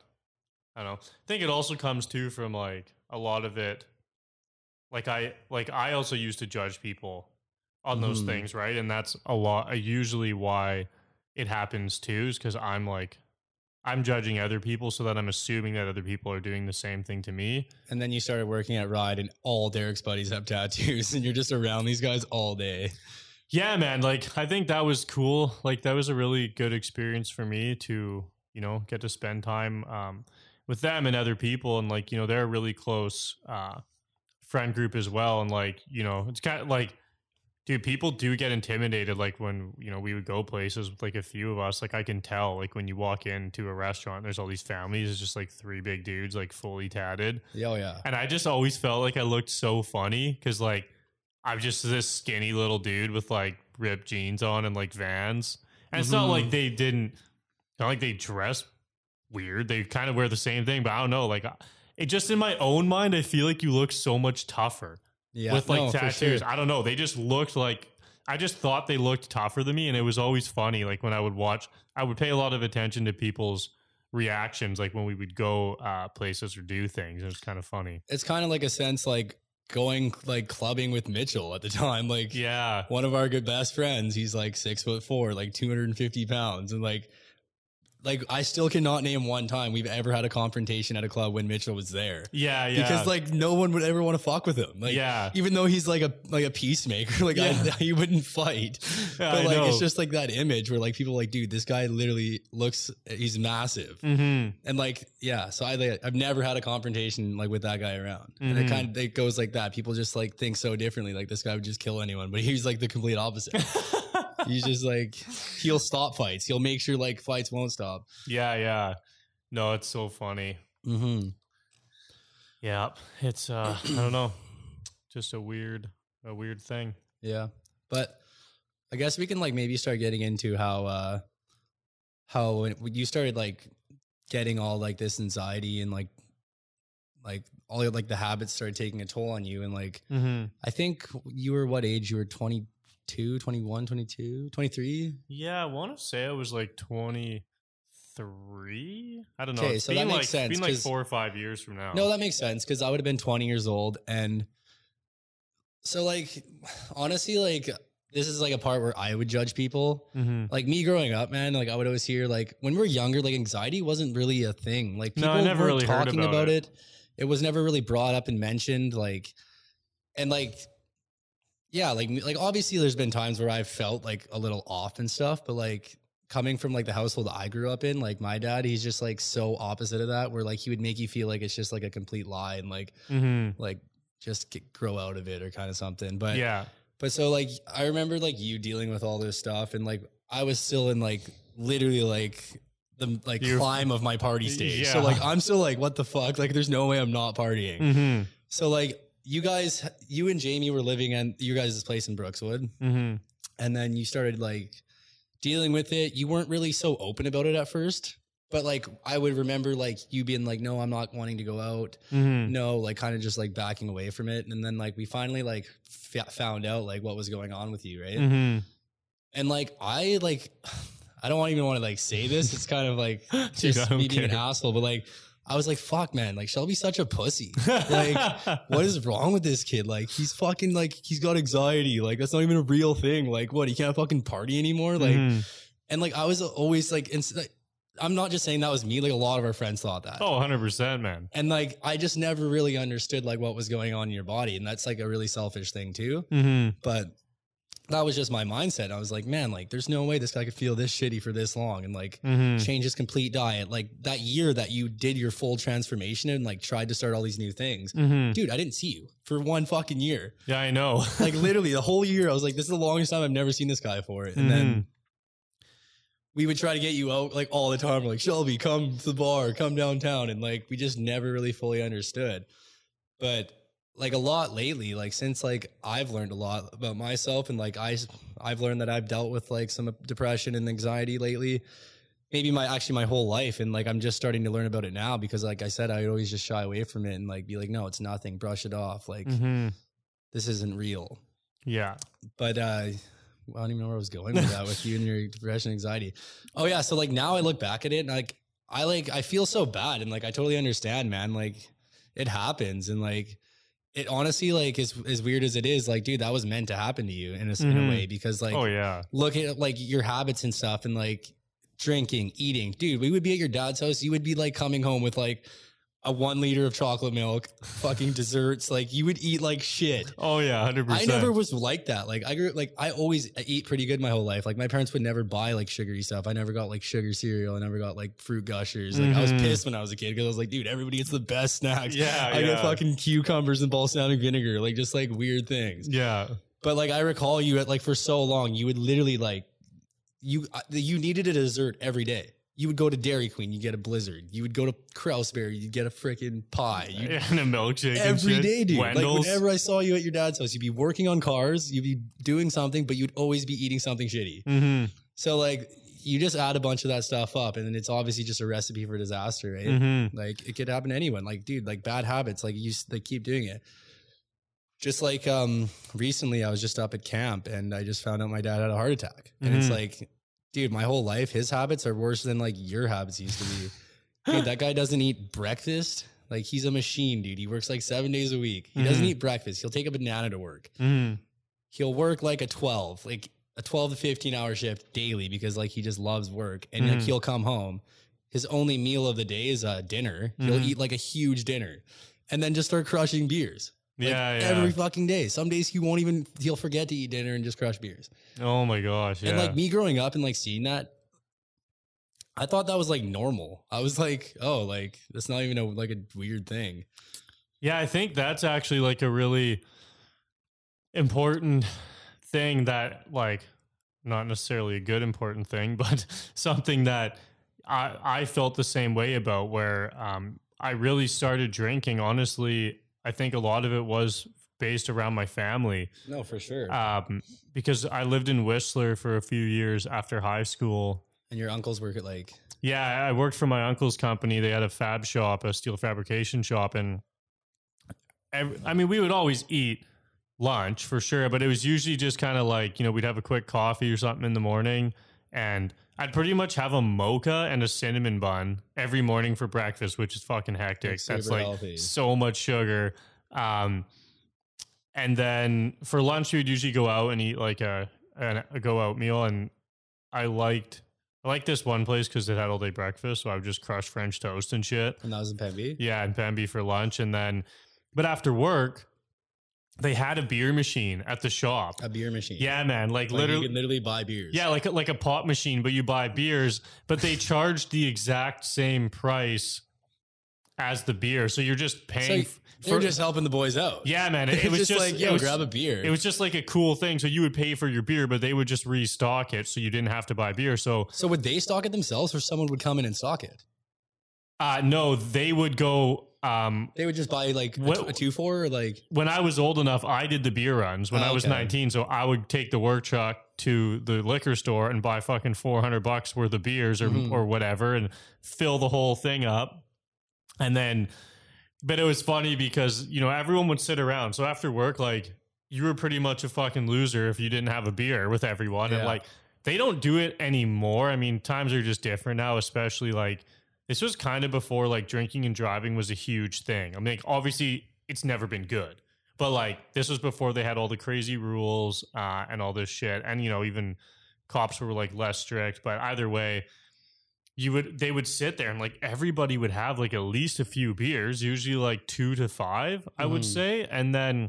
I don't know. I think it also comes too from like a lot of it. Like I, like I also used to judge people on those mm. things. Right. And that's a lot, usually why it happens too, is because I'm like, I'm judging other people so that I'm assuming that other people are doing the same thing to me. And then you started working at Ride and all Derek's buddies have tattoos and you're just around these guys all day. Yeah, man. Like, I think that was cool. Like that was a really good experience for me to, you know, get to spend time, um, with them and other people. And like, you know, they're a really close uh, friend group as well. And like, you know, it's kind of like, dude, people do get intimidated. Like when, you know, we would go places with like a few of us, like I can tell, like when you walk into a restaurant, there's all these families. It's just like three big dudes, like fully tatted. Oh yeah. And I just always felt like I looked so funny. Cause like, I'm just this skinny little dude with like ripped jeans on and like Vans. And mm-hmm. it's not like they didn't, not like they dressed weird. They kind of wear the same thing, but I don't know. Like it just in my own mind, I feel like you look so much tougher yeah, with like no, tattoos. Sure. I don't know. They just looked like, I just thought they looked tougher than me. And it was always funny. Like when I would watch, I would pay a lot of attention to people's reactions. Like when we would go uh, places or do things, it was kind of funny. It's kind of like a sense, like going like clubbing with Mitchell at the time. Like yeah, one of our good best friends, he's like six foot four, like two hundred fifty pounds. And like, Like, I still cannot name one time we've ever had a confrontation at a club when Mitchell was there. Yeah, yeah. Because, like, no one would ever want to fuck with him. Like, yeah. even though he's, like, a like a peacemaker. Like, yeah. I, he wouldn't fight. Yeah, but, like, it's just, like, that image where, like, people are like, dude, this guy literally looks, he's massive. Mm-hmm. And, like, yeah. So, I, like, I've never had a confrontation, like, with that guy around. Mm-hmm. And it kind of it goes like that. People just, like, think so differently. Like, this guy would just kill anyone. But he's, like, the complete opposite. He's just like, he'll stop fights. He'll make sure like fights won't stop. Yeah. Yeah. No, it's so funny. Mm-hmm. Yeah. It's, uh, I don't know. Just a weird, a weird thing. Yeah. But I guess we can like maybe start getting into how, uh, how when you started like getting all like this anxiety and like like all your, like the habits started taking a toll on you. And like, mm-hmm. I think you were what age? You were twenty-two, twenty-one, twenty-two, twenty-three. Yeah. I want to say I was like twenty-three. I don't know. It's so been that makes like, sense. Been like four or five years from now. No, that makes sense. Cause I would have been twenty years old. And so like, honestly, like, this is like a part where I would judge people. Mm-hmm. Like me growing up, man, like I would always hear like when we were younger, like anxiety wasn't really a thing. Like people no, I never weren't really talking heard about, about it. it. It was never really brought up and mentioned. Like, and like, yeah, like, like obviously there's been times where I've felt like a little off and stuff, but like coming from like the household I grew up in, like my dad, he's just like so opposite of that where like he would make you feel like it's just like a complete lie and like, mm-hmm. like just get, grow out of it or kind of something. But yeah. But so like, I remember like you dealing with all this stuff and like, I was still in like, literally like the like You're, climb of my party stage. Yeah. So like, I'm still like, what the fuck? Like, there's no way I'm not partying. Mm-hmm. So like you guys, you and Jamie were living in you guys' place in Brookswood. Mm-hmm. And then you started like dealing with it. You weren't really so open about it at first, but like, I would remember like you being like, no, I'm not wanting to go out. Mm-hmm. No, like kind of just like backing away from it. And then like, we finally like f- found out like what was going on with you. Right. Mm-hmm. And like, I like, I don't even want to like say this. It's kind of like just me being an asshole, but like, I was like, fuck man, like Shelby's such a pussy. Like what is wrong with this kid? Like he's fucking like, he's got anxiety. Like that's not even a real thing. Like what? He can't fucking party anymore. Like, mm-hmm. and like, I was always like, inst- I'm not just saying that was me. Like a lot of our friends thought that. Oh, a hundred percent, man. And like, I just never really understood like what was going on in your body. And that's like a really selfish thing too. Mm-hmm. But that was just my mindset. I was like, man, like there's no way this guy could feel this shitty for this long. And like mm-hmm. change his complete diet. Like that year that you did your full transformation and like tried to start all these new things, mm-hmm. dude, I didn't see you for one fucking year. Yeah, I know. Like literally the whole year. I was like, this is the longest time I've never seen this guy for it. And mm-hmm. then we would try to get you out like all the time. We're like, Shelby, come to the bar, come downtown. And like, we just never really fully understood. But like a lot lately, like since like I've learned a lot about myself and like, I, I've learned that I've dealt with like some depression and anxiety lately, maybe my, actually my whole life. And like, I'm just starting to learn about it now because like I said, I would always just shy away from it and like, be like, no, it's nothing. Brush it off. Like mm-hmm. this isn't real. Yeah. But, uh, I don't even know where I was going with that with you and your depression and anxiety. Oh yeah. So like now I look back at it and like, I like, I feel so bad. And like, I totally understand, man. Like it happens. And like, it honestly, like as, as weird as it is, like, dude, that was meant to happen to you in a, mm-hmm. in a way, because like, oh yeah, look at like your habits and stuff and like drinking, eating, dude, we would be at your dad's house. You would be like coming home with like a one liter of chocolate milk, fucking desserts. Like you would eat like shit. Oh yeah. hundred percent. I never was like that. Like I grew like, I always eat pretty good my whole life. Like my parents would never buy like sugary stuff. I never got like sugar cereal. I never got like fruit gushers. Like mm-hmm. I was pissed when I was a kid. Cause I was like, dude, everybody gets the best snacks. Yeah. I yeah. get fucking cucumbers and balsamic vinegar, like just like weird things. Yeah. But like, I recall you at like for so long, you would literally like you, you needed a dessert every day. You would go to Dairy Queen, you get a Blizzard. You would go to Krauseberry, you get a freaking pie. You'd, and a milkshake. Every day, dude. Wendell's. Like whenever I saw you at your dad's house, you'd be working on cars, you'd be doing something, but you'd always be eating something shitty. Mm-hmm. So like you just add a bunch of that stuff up and then it's obviously just a recipe for disaster, right? Mm-hmm. Like it could happen to anyone. Like, dude, like bad habits, like you like keep doing it. Just like um, recently I was just up at camp and I just found out my dad had a heart attack. Mm-hmm. And it's like, dude, my whole life, his habits are worse than like your habits used to be. Dude, that guy doesn't eat breakfast. Like he's a machine, dude. He works like seven days a week. He mm-hmm. doesn't eat breakfast. He'll take a banana to work. Mm-hmm. He'll work like a twelve, like a twelve to fifteen hour shift daily because like he just loves work. And mm-hmm. like he'll come home. His only meal of the day is a uh, dinner. He'll mm-hmm. eat like a huge dinner and then just start crushing beers. Like yeah, yeah. Every fucking day. Some days he won't even, he'll forget to eat dinner and just crush beers. Oh my gosh. Yeah. And like me growing up and like seeing that, I thought that was like normal. I was like, oh, like that's not even a, like a weird thing. Yeah. I think that's actually like a really important thing that like, not necessarily a good important thing, but something that I, I felt the same way about where um, I really started drinking, honestly. I think a lot of it was based around my family. No, for sure. Um, because I lived in Whistler for a few years after high school. And your uncles work at like... Yeah, I worked for my uncle's company. They had a fab shop, a steel fabrication shop. And every, I mean, we would always eat lunch for sure, but it was usually just kind of like, you know, we'd have a quick coffee or something in the morning, and I'd pretty much have a mocha and a cinnamon bun every morning for breakfast, which is fucking hectic. That's like healthy. So much sugar. Um, and then for lunch, we'd usually go out and eat like a, a, a go out meal. And I liked, I liked this one place because it had all day breakfast. So I would just crush French toast and shit. And that was in Pembi? Yeah, in Pembi for lunch. And then, but after work, they had a beer machine at the shop. A beer machine. Yeah, man. Like, like literally, you can literally buy beers. Yeah, like like a pop machine, but you buy beers. But they charged the exact same price as the beer, so you're just paying. Like, they're just helping the boys out. Yeah, man. It, it was just, just like, yo, was, grab a beer. It was just like a cool thing. So you would pay for your beer, but they would just restock it, so you didn't have to buy beer. So, so would they stock it themselves, or someone would come in and stock it? Uh, no, they would go. Um, they would just buy like what, a two four. Or like when I was old enough, I did the beer runs when oh, I was okay. nineteen. So I would take the work truck to the liquor store and buy fucking four hundred bucks worth of beers or mm. or whatever, and fill the whole thing up. And then, but it was funny because, you know, everyone would sit around. So after work, like, you were pretty much a fucking loser if you didn't have a beer with everyone. Yeah. And like, they don't do it anymore. I mean, times are just different now, especially like. This was kind of before like drinking and driving was a huge thing. I mean, like, obviously it's never been good, but like this was before they had all the crazy rules uh, and all this shit. And, you know, even cops were like less strict, but either way you would, they would sit there and like everybody would have like at least a few beers, usually like two to five, I mm. would say. And then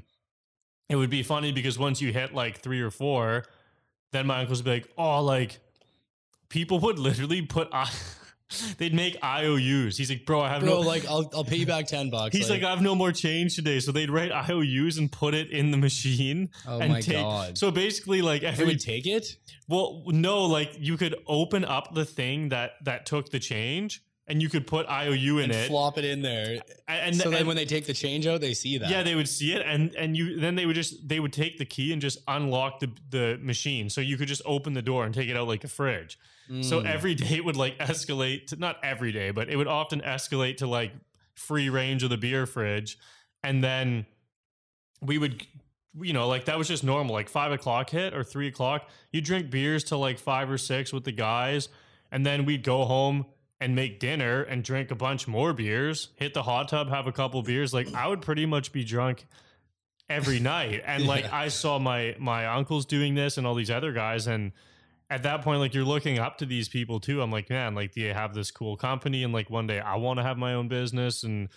it would be funny because once you hit like three or four, then my uncles would be like, oh, like people would literally put, I- they'd make I O Us. He's like, bro, I have bro, no... Bro, like, I'll, I'll pay you back ten bucks. He's like, like, I have no more change today. So they'd write I O Us and put it in the machine. Oh, and my take, God. So basically, like... every would take it? Well, no, like, you could open up the thing that, that took the change, and you could put I O U in and it. Flop it in there. And, and So and, then when they take the change out, they see that. Yeah, they would see it, and, and you then they would just... They would take the key and just unlock the, the machine. So you could just open the door and take it out like a fridge. So mm. every day it would like escalate to, not every day, but it would often escalate to like free range of the beer fridge. And then we would, you know, like that was just normal. Like five o'clock hit or three o'clock, you drink beers till like five or six with the guys. And then we'd go home and make dinner and drink a bunch more beers, hit the hot tub, have a couple beers. Like I would pretty much be drunk every night. And yeah. like I saw my, my uncles doing this and all these other guys, and at that point, like, you're looking up to these people too. I'm like, man, like, do you have this cool company? And like, one day I want to have my own business and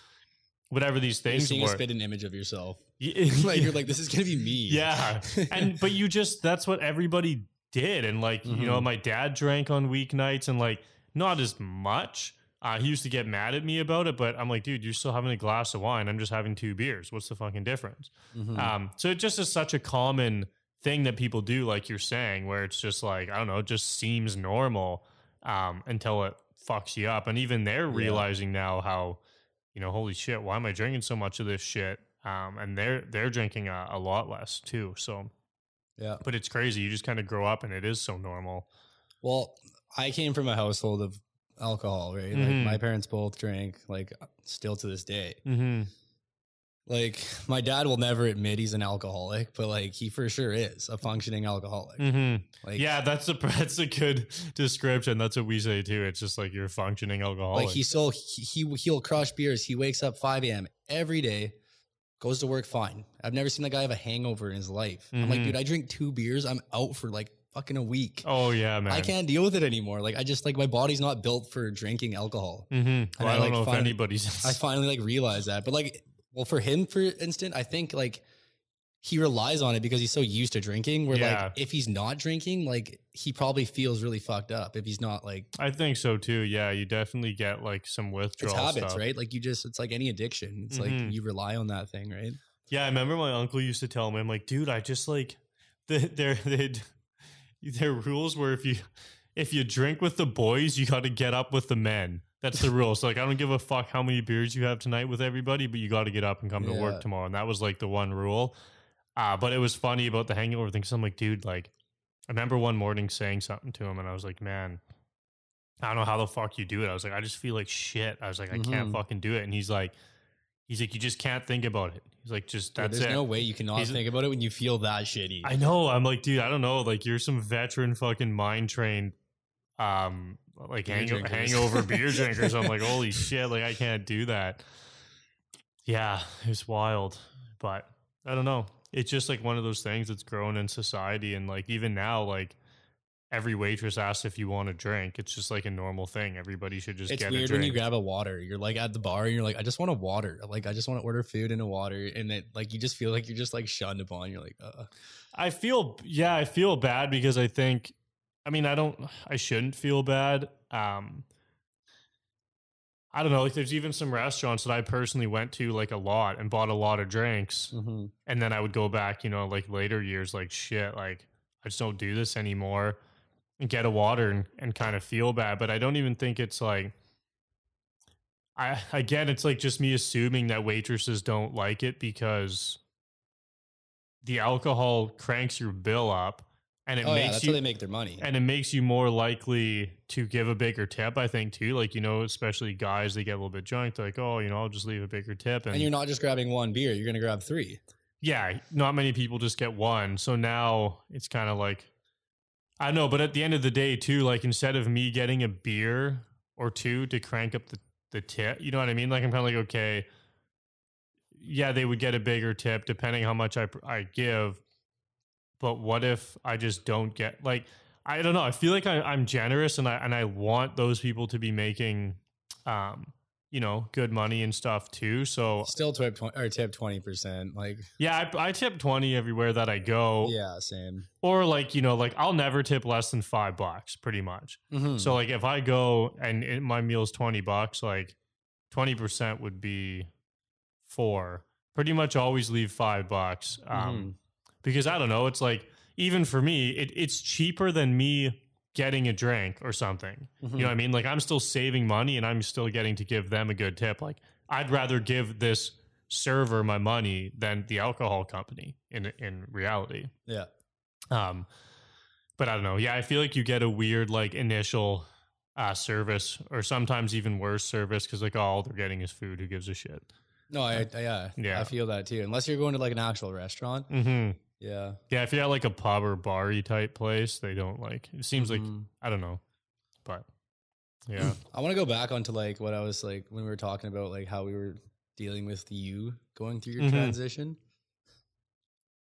whatever these things you're were. You spit an image of yourself. Like, you're like, this is going to be me. Yeah. And, but you just, that's what everybody did. And like, mm-hmm. you know, my dad drank on weeknights and like, not as much. Uh, he used to get mad at me about it, but I'm like, dude, you're still having a glass of wine. I'm just having two beers. What's the fucking difference? Mm-hmm. Um, so it just is such a common thing that people do, like you're saying, where it's just like, I don't know, it just seems normal um, until it fucks you up. And even they're realizing yeah. now how, you know, holy shit, why am I drinking so much of this shit? Um, and they're they're drinking a, a lot less too. So, yeah, but it's crazy. You just kind of grow up and it is so normal. Well, I came from a household of alcohol, right? Mm-hmm. Like my parents both drank, like still to this day. Mm-hmm. Like, my dad will never admit he's an alcoholic, but, like, he for sure is a functioning alcoholic. Mm-hmm. Like, yeah, that's a, that's a good description. That's what we say, too. It's just, like, you're a functioning alcoholic. Like, he still, he, he, he'll crush beers. He wakes up five a.m. every day, goes to work fine. I've never seen that guy have a hangover in his life. Mm-hmm. I'm like, dude, I drink two beers. I'm out for, like, fucking a week. Oh, yeah, man. I can't deal with it anymore. Like, I just, like, my body's not built for drinking alcohol. Mm-hmm. Well, I, I don't like, know fin- if anybody's. I finally, like, realized that. But, like... Well, for him, for instance, I think like he relies on it because he's so used to drinking where yeah. like if he's not drinking, like he probably feels really fucked up if he's not like. I think so too. Yeah. You definitely get like some withdrawal. It's habits, stuff. Right? Like you just, it's like any addiction. It's mm-hmm. like you rely on that thing, right? Yeah. I remember my uncle used to tell me, I'm like, dude, I just like the, their, their rules were if you, if you drink with the boys, you got to get up with the men. That's the rule. So, like, I don't give a fuck how many beers you have tonight with everybody, but you got to get up and come yeah. to work tomorrow. And that was, like, the one rule. Uh, but it was funny about the hangover thing. So I'm like, dude, like, I remember one morning saying something to him, and I was like, man, I don't know how the fuck you do it. I was like, I just feel like shit. I was like, I mm-hmm. can't fucking do it. And he's like, He's like, you just can't think about it. He's like, just that's dude, there's it. There's no way you cannot He's, think about it when you feel that shitty. I know. I'm like, dude, I don't know. Like, you're some veteran fucking mind trained, um, like beer hang- hangover beer drinker. So I'm like, holy shit, like I can't do that. Yeah, it's wild, but I don't know. It's just like one of those things that's grown in society, and like even now, like. Every waitress asks if you want a drink. It's just like a normal thing. Everybody should just it's get a drink. It's weird when you grab a water. You're like at the bar and you're like, I just want a water. Like, I just want to order food and a water. And then like, you just feel like you're just like shunned upon. You're like, uh. I feel, yeah, I feel bad because I think, I mean, I don't, I shouldn't feel bad. Um, I don't know. Like there's even some restaurants that I personally went to like a lot and bought a lot of drinks. Mm-hmm. And then I would go back, you know, like later years, like shit, like I just don't do this anymore. Get a water and, and kind of feel bad. But I don't even think it's like, I, again, it's like just me assuming that waitresses don't like it because the alcohol cranks your bill up and it oh, makes yeah, that's you, how they make their money. And it makes you more likely to give a bigger tip, I think too. Like, you know, especially guys, they get a little bit drunk. They're like, oh, you know, I'll just leave a bigger tip. And, and you're not just grabbing one beer. You're going to grab three. Yeah. Not many people just get one. So now it's kind of like, I know, but at the end of the day, too, like instead of me getting a beer or two to crank up the, the tip, you know what I mean? Like I'm kind of like, okay, yeah, they would get a bigger tip depending how much I I give. But what if I just don't get like, I don't know. I feel like I, I'm generous and I and I want those people to be making, um, you know, good money and stuff too. So still tip or tip twenty percent. Like, yeah, I, I tip twenty everywhere that I go. Yeah. Same. Or like, you know, like I'll never tip less than five bucks pretty much. Mm-hmm. So like if I go and it, my meal's twenty bucks, like twenty percent would be four, pretty much always leave five bucks. Um, mm-hmm. Because I don't know. It's like, even for me, it, it's cheaper than me getting a drink or something. Mm-hmm. You know what I mean? Like I'm still saving money and I'm still getting to give them a good tip. Like I'd rather give this server my money than the alcohol company in, in reality. Yeah. Um, but I don't know. Yeah. I feel like you get a weird, like initial, uh, service or sometimes even worse service. Cause like all they're getting is food. Who gives a shit? No, I, I yeah, yeah. I feel that too. Unless you're going to like an actual restaurant. Mm-hmm. Yeah. Yeah. If you're at like a pub or bar-y type place, they don't like, it seems mm-hmm. like, I don't know, but yeah. I want to go back onto like what I was like when we were talking about like how we were dealing with you going through your mm-hmm. transition.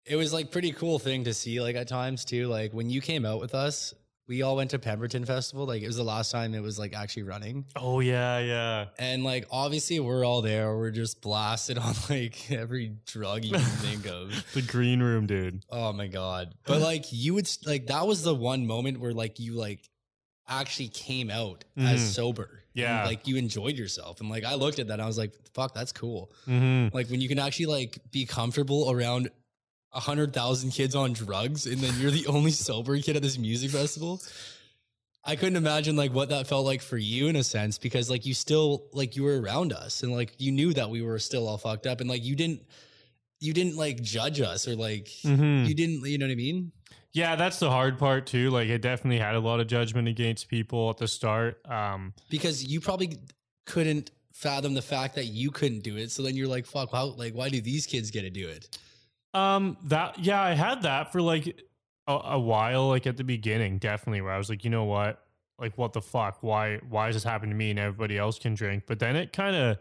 It was like pretty cool thing to see like at times too. Like when you came out with us, we all went to Pemberton Festival. Like it was the last time it was like actually running. Oh yeah. Yeah. And like, obviously we're all there. We're just blasted on like every drug you can think of. The green room, dude. Oh my God. But like you would like, that was the one moment where like you like actually came out mm-hmm. as sober. Yeah. And, like you enjoyed yourself. And like, I looked at that and I was like, fuck, that's cool. Mm-hmm. Like when you can actually like be comfortable around A hundred thousand kids on drugs, and then you're the only sober kid at this music festival. I couldn't imagine like what that felt like for you in a sense, because like you still like you were around us, and like you knew that we were still all fucked up, and like you didn't, you didn't like judge us or like mm-hmm. you didn't, you know what I mean? Yeah, that's the hard part too. Like I definitely had a lot of judgment against people at the start, um, because you probably couldn't fathom the fact that you couldn't do it. So then you're like, fuck, how? Like why do these kids get to do it? Um, that, yeah, I had that for like a, a while, like at the beginning, definitely where I was like, you know what, like, what the fuck? Why, why is this happening to me and everybody else can drink? But then it kind of,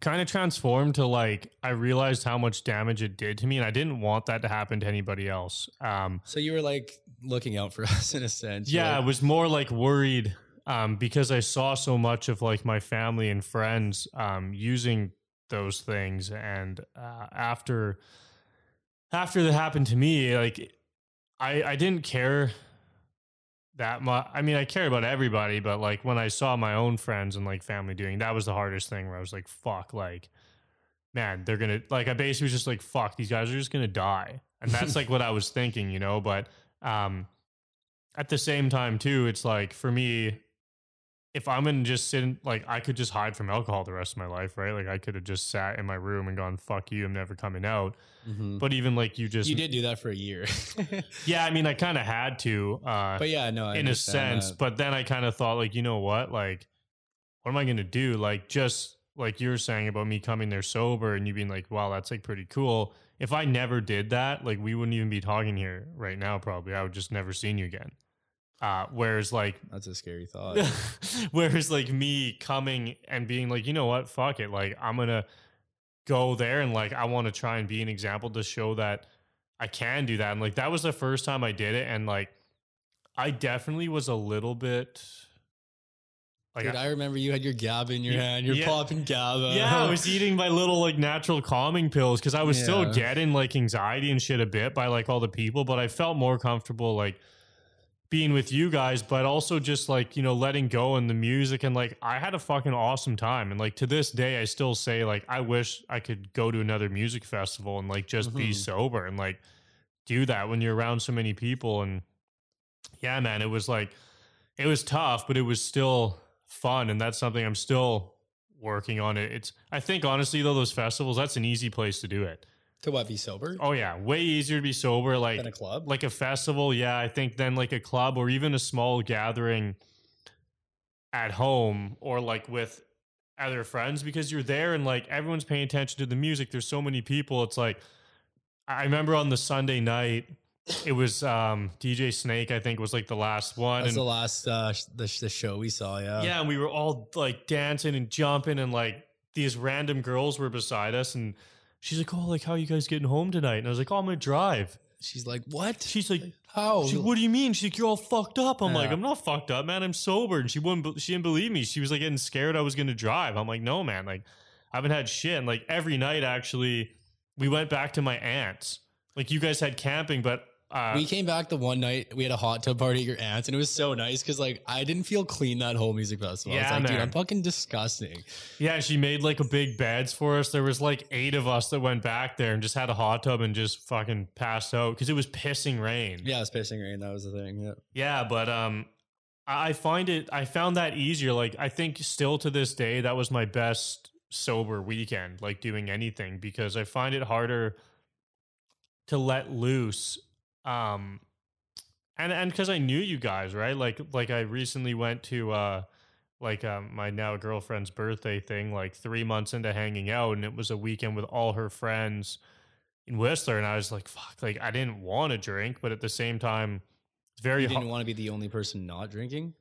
kind of transformed to like, I realized how much damage it did to me and I didn't want that to happen to anybody else. Um, so you were like looking out for us in a sense. Yeah. Like- I was more like worried, um, because I saw so much of like my family and friends, um, using those things. And, uh, after, after that happened to me, like I, I didn't care that much. I mean, I care about everybody, but like when I saw my own friends and like family doing, that was the hardest thing where I was like, fuck, like, man, they're going to like, I basically was just like, fuck, these guys are just going to die. And that's like what I was thinking, you know, but, um, at the same time too, it's like, for me, if I'm in just sit in, like, I could just hide from alcohol the rest of my life, right? Like, I could have just sat in my room and gone, fuck you, I'm never coming out. Mm-hmm. But even, like, you just... You did do that for a year. Yeah, I mean, I kind of had to. Uh, but yeah, no, I in a sense. That. But then I kind of thought, like, you know what? Like, what am I going to do? Like, just like you were saying about me coming there sober and you being like, wow, that's like pretty cool. If I never did that, like we wouldn't even be talking here right now. Probably. I would just never seen you again. Uh, whereas like, that's a scary thought. Whereas like me coming and being like, you know what? Fuck it. Like I'm going to go there. And like, I want to try and be an example to show that I can do that. And like, that was the first time I did it. And like, I definitely was a little bit like, dude, I, I remember you had your GABA in your yeah, hand. You're yeah, popping GABA. Yeah, I was eating my little like natural calming pills because I was yeah. still getting like anxiety and shit a bit by like all the people, but I felt more comfortable like being with you guys, but also just like, you know, letting go and the music. And like, I had a fucking awesome time. And like to this day, I still say like, I wish I could go to another music festival and like just mm-hmm. be sober and like do that when you're around so many people. And yeah, man, it was like, it was tough, but it was still fun, and that's something I'm still working on. It it's I think honestly though, those festivals, that's an easy place to do it. To what, be sober? Oh yeah, way easier to be sober like than a club, like a festival. Yeah, I think then like a club or even a small gathering at home or like with other friends, because you're there and like everyone's paying attention to the music. There's so many people. It's like I remember on the Sunday night, it was um, D J Snake, I think, was like the last one. That's and the last uh, the, the show we saw, yeah. Yeah, and we were all like dancing and jumping, and like these random girls were beside us, and she's like, "Oh, like how are you guys getting home tonight?" And I was like, "Oh, I'm gonna drive." She's like, "What?" She's like, like "How?" She's like, "What do you mean?" She's like, "You're all fucked up." I'm yeah. like, "I'm not fucked up, man. I'm sober." And she wouldn't. She didn't believe me. She was like getting scared I was gonna drive. I'm like, "No, man. Like, I haven't had shit." And like every night, actually, we went back to my aunt's. Like you guys had camping, but. Uh, we came back the one night we had a hot tub party at your aunt's, and it was so nice because like I didn't feel clean that whole music festival. Yeah, I was like, man. Dude, I'm fucking disgusting. Yeah, she made like a big beds for us. There was like eight of us that went back there and just had a hot tub and just fucking passed out because it was pissing rain. Yeah, it was pissing rain. That was the thing. Yeah. Yeah, but um, I find it. I found that easier. Like I think still to this day that was my best sober weekend. Like doing anything, because I find it harder to let loose. Um, and, and cause I knew you guys, right? Like, like I recently went to, uh, like, um, my now girlfriend's birthday thing, like three months into hanging out, and it was a weekend with all her friends in Whistler. And I was like, fuck, like I didn't want to drink, but at the same time, it's very, you didn't ho- want to be the only person not drinking.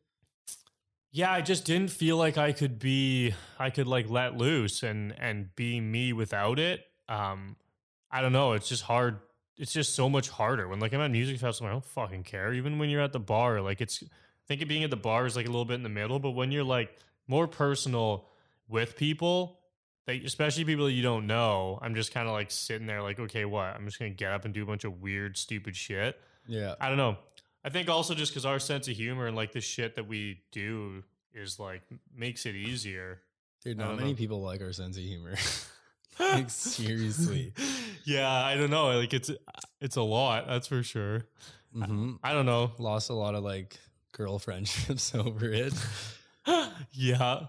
Yeah. I just didn't feel like I could be, I could like let loose and, and be me without it. Um, I don't know. It's just hard. It's just so much harder when like I'm at music festival. I don't fucking care. Even when you're at the bar, like it's, I think of being at the bar is like a little bit in the middle, but when you're like more personal with people, that especially people that you don't know, I'm just kind of like sitting there like, okay, what? I'm just going to get up and do a bunch of weird, stupid shit. Yeah. I don't know. I think also just because our sense of humor and like the shit that we do is like makes it easier. Dude, not many know. people like our sense of humor. Like, seriously. Yeah, I don't know. Like it's it's a lot, that's for sure. Mm-hmm. I, I don't know. Lost a lot of like girl friendships over it. Yeah.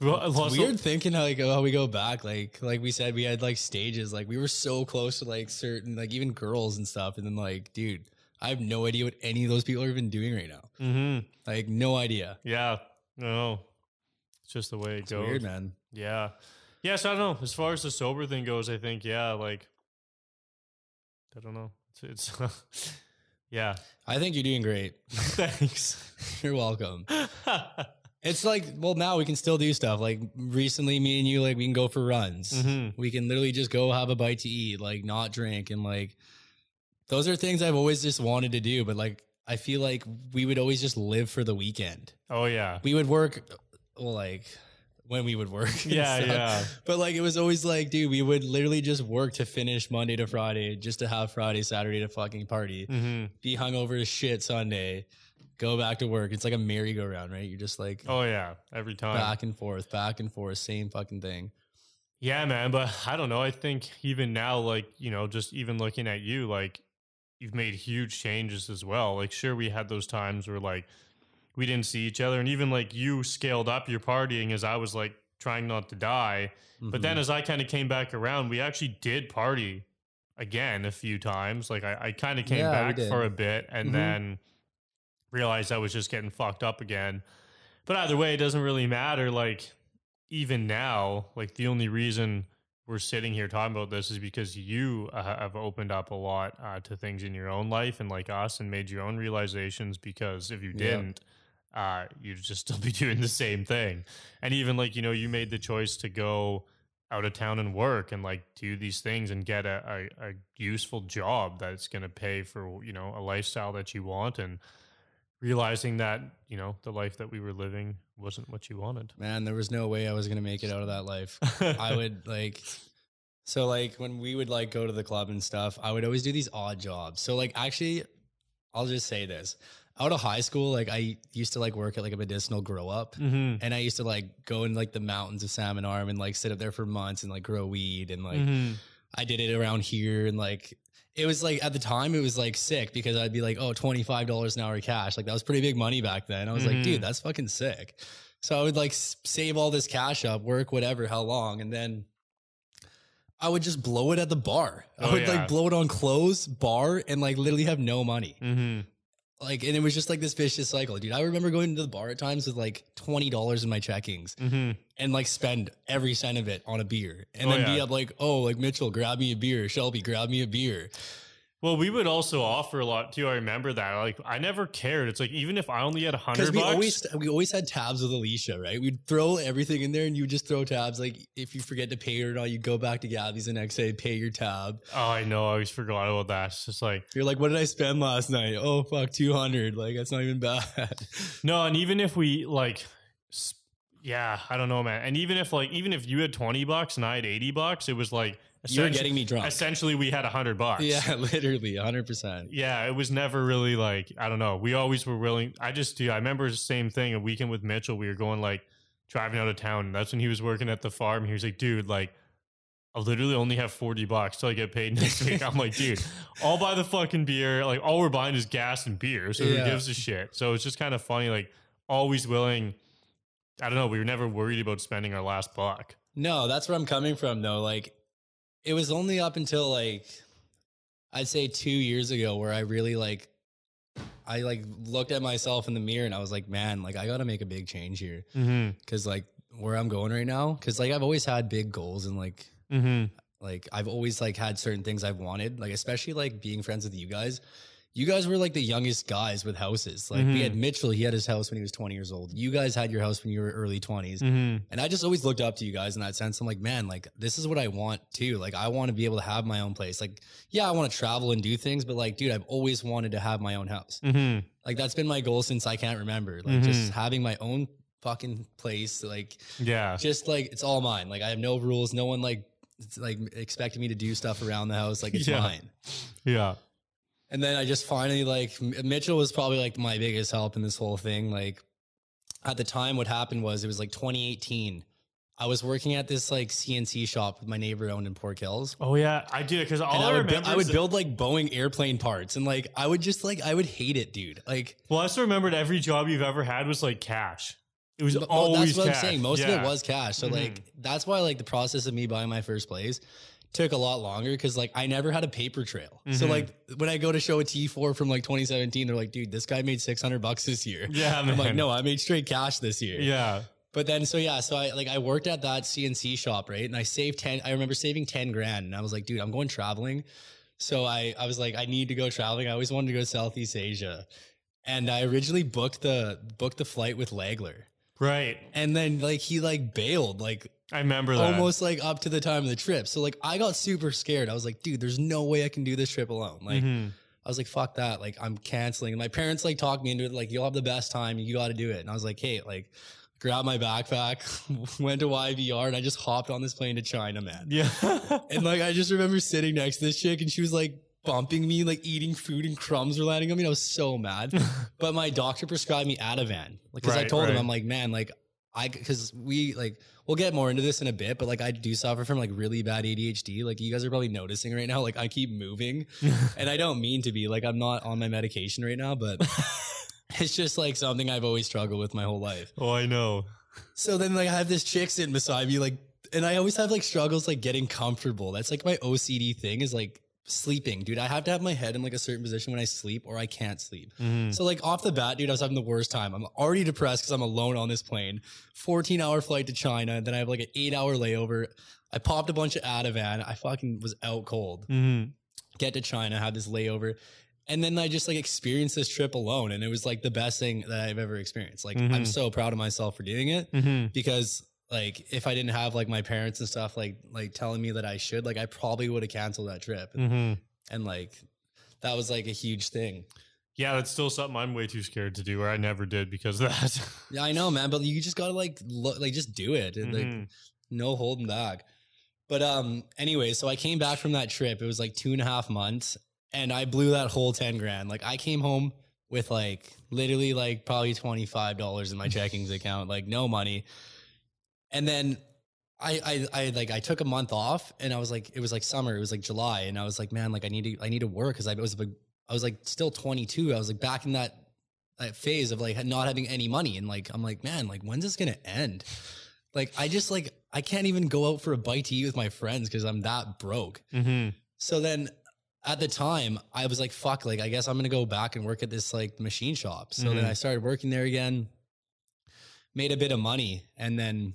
Well, it's weird a- thinking how like how we go back. Like like we said, we had like stages. Like we were so close to like certain like even girls and stuff. And then like, dude, I have no idea what any of those people are even doing right now. Mm-hmm. Like no idea. Yeah. No. It's just the way it it's goes. Weird, man. Yeah. Yeah, so I don't know. As far as the sober thing goes, I think, yeah, like, I don't know. It's, it's yeah. I think you're doing great. Thanks. You're welcome. It's like, well, now we can still do stuff. Like, recently, me and you, like, we can go for runs. Mm-hmm. We can literally just go have a bite to eat, like, not drink. And, like, those are things I've always just wanted to do. But, like, I feel like we would always just live for the weekend. Oh, yeah. We would work, well, like... when we would work. Yeah, yeah. But like, it was always like, dude, we would literally just work to finish Monday to Friday, just to have Friday, Saturday to fucking party, mm-hmm. be hungover as shit Sunday, go back to work. It's like a merry-go-round, right? You're just like, oh yeah, every time. Back and forth, back and forth, same fucking thing. Yeah, man. But I don't know. I think even now, like, you know, just even looking at you, like you've made huge changes as well. Like, sure, we had those times where like, we didn't see each other. And even like you scaled up your partying as I was like trying not to die. Mm-hmm. But then as I kind of came back around, we actually did party again a few times. Like I, I kind of came yeah, back for a bit and mm-hmm. then realized I was just getting fucked up again. But either way, it doesn't really matter. Like even now, like the only reason we're sitting here talking about this is because you uh, have opened up a lot uh, to things in your own life and like us and made your own realizations, because if you didn't, yeah. uh, you'd just still be doing the same thing. And even like, you know, you made the choice to go out of town and work and like do these things and get a, a, a useful job that's going to pay for, you know, a lifestyle that you want, and realizing that, you know, the life that we were living wasn't what you wanted. Man, there was no way I was going to make it out of that life. I would like, so like when we would like go to the club and stuff, I would always do these odd jobs. So like, actually, I'll just say this, out of high school, like I used to like work at like a medicinal grow up, mm-hmm. and I used to like go in like the mountains of Salmon Arm and like sit up there for months and like grow weed. And like, mm-hmm. I did it around here, and like, it was like, at the time it was like sick because I'd be like, oh, twenty-five dollars an hour cash. Like that was pretty big money back then. I was mm-hmm. like, dude, that's fucking sick. So I would like save all this cash up, work whatever, how long. And then I would just blow it at the bar. I oh, would yeah. like blow it on clothes, bar, and like literally have no money. Mm-hmm. Like, and it was just like this vicious cycle, dude. I remember going to the bar at times with like twenty dollars in my checkings, mm-hmm. and like spend every cent of it on a beer, and oh, then yeah. be up like, oh, like Mitchell, grab me a beer. Shelby, grab me a beer. Well, we would also offer a lot too. I remember that. Like, I never cared. It's like, even if I only had a hundred bucks. Always, we always had tabs with Alicia, right? We'd throw everything in there and you would just throw tabs. Like if you forget to pay her or not, you go back to Gabby's the next day, pay your tab. Oh, I know. I always forgot about that. It's just like, you're like, what did I spend last night? Oh, fuck, two hundred. Like, that's not even bad. No. And even if we like, yeah, I don't know, man. And even if like, even if you had twenty bucks and I had eighty bucks, it was like, you're getting me drunk. Essentially, we had a hundred bucks. Yeah, literally a hundred percent. Yeah. It was never really like, I don't know. We always were willing. I just do. I remember the same thing a weekend with Mitchell. We were going like driving out of town. And that's when he was working at the farm. He was like, dude, like I literally only have forty bucks till I get paid next week. I'm like, dude, I'll buy the fucking beer. Like all we're buying is gas and beer. So yeah. Who gives a shit? So it's just kind of funny. Like always willing. I don't know. We were never worried about spending our last buck. No, that's where I'm coming from though. Like, it was only up until like, I'd say two years ago where I really like, I like looked at myself in the mirror and I was like, man, like I got to make a big change here. Mm-hmm. Cause like where I'm going right now, cause like I've always had big goals and like, mm-hmm. like I've always like had certain things I've wanted, like especially like being friends with you guys. You guys were like the youngest guys with houses. Like mm-hmm. we had Mitchell, he had his house when he was twenty years old. You guys had your house when you were early twenties. Mm-hmm. And I just always looked up to you guys in that sense. I'm like, man, like this is what I want too. Like I want to be able to have my own place. Like, yeah, I want to travel and do things, but like, dude, I've always wanted to have my own house. Mm-hmm. Like that's been my goal since I can't remember. Like mm-hmm. just having my own fucking place. Like, yeah, just like, it's all mine. Like I have no rules. No one like, it's like expecting me to do stuff around the house. Like it's yeah. mine. Yeah. And then I just finally like Mitchell was probably like my biggest help in this whole thing. Like at the time what happened was it was like twenty eighteen. I was working at this like C N C shop with my neighbor owned in Pork Hills. Oh yeah. I did. Cause all I, I remember, bu- I would that- build like Boeing airplane parts and like, I would just like, I would hate it, dude. Like, well, I still remembered every job you've ever had was like cash. It was always that's what cash. I'm saying. Most yeah. of it was cash. So mm-hmm. like, that's why like the process of me buying my first place took a lot longer because like I never had a paper trail. Mm-hmm. So like when I go to show a T four from like twenty seventeen, they're like, dude, this guy made six hundred bucks this year. Yeah. I'm like, no, I made straight cash this year. Yeah. But then, so yeah, so I like, I worked at that C N C shop, right? And I saved ten, I remember saving ten grand and I was like, dude, I'm going traveling. So I, I was like, I need to go traveling. I always wanted to go to Southeast Asia. And I originally booked the, booked the flight with Lagler. Right. And then like, he like bailed, like, I remember that. Almost like up to the time of the trip. So like I got super scared. I was like, dude, there's no way I can do this trip alone. Like mm-hmm. I was like, fuck that. Like I'm canceling. And my parents like talked me into it. Like you'll have the best time. You got to do it. And I was like, hey, like grabbed my backpack, went to Y V R and I just hopped on this plane to China, man. Yeah. And like, I just remember sitting next to this chick and she was like bumping me, like eating food and crumbs were landing on me. And I was so mad, but my doctor prescribed me Ativan. Like, cause right, I told right. him, I'm like, man, like, I, cause we like, we'll get more into this in a bit, but like I do suffer from like really bad A D H D. Like you guys are probably noticing right now, like I keep moving and I don't mean to be like, I'm not on my medication right now, but it's just like something I've always struggled with my whole life. Oh, I know. So then like I have this chick sitting beside me, like, and I always have like struggles, like getting comfortable. That's like my O C D thing is like, sleeping, dude. I have to have my head in like a certain position when I sleep or I can't sleep. Mm. So like off the bat, dude, I was having the worst time. I'm already depressed because I'm alone on this plane. fourteen hour flight to China. And then I have like an eight hour layover. I popped a bunch of Ativan. I fucking was out cold. Mm. Get to China, had this layover. And then I just like experienced this trip alone. And it was like the best thing that I've ever experienced. Like mm-hmm. I'm so proud of myself for doing it mm-hmm. because like if I didn't have like my parents and stuff, like, like telling me that I should, like I probably would have canceled that trip. And, mm-hmm. and like, that was like a huge thing. Yeah. That's still something I'm way too scared to do, or I never did because of that. Yeah, I know, man, but you just gotta like, lo- like just do it. And, mm-hmm. like no holding back. But, um, anyway, so I came back from that trip. It was like two and a half months and I blew that whole ten grand. Like I came home with like literally like probably twenty-five dollars in my checkings account, like no money. And then I, I, I like, I took a month off and I was like, it was like summer, it was like July. And I was like, man, like I need to, I need to work. Cause I was, I was like still twenty-two. I was like back in that, that phase of like not having any money. And like, I'm like, man, like when's this going to end? Like, I just like, I can't even go out for a bite to eat with my friends cause I'm that broke. Mm-hmm. So then at the time I was like, fuck, like, I guess I'm going to go back and work at this like machine shop. So mm-hmm. then I started working there again, made a bit of money. And then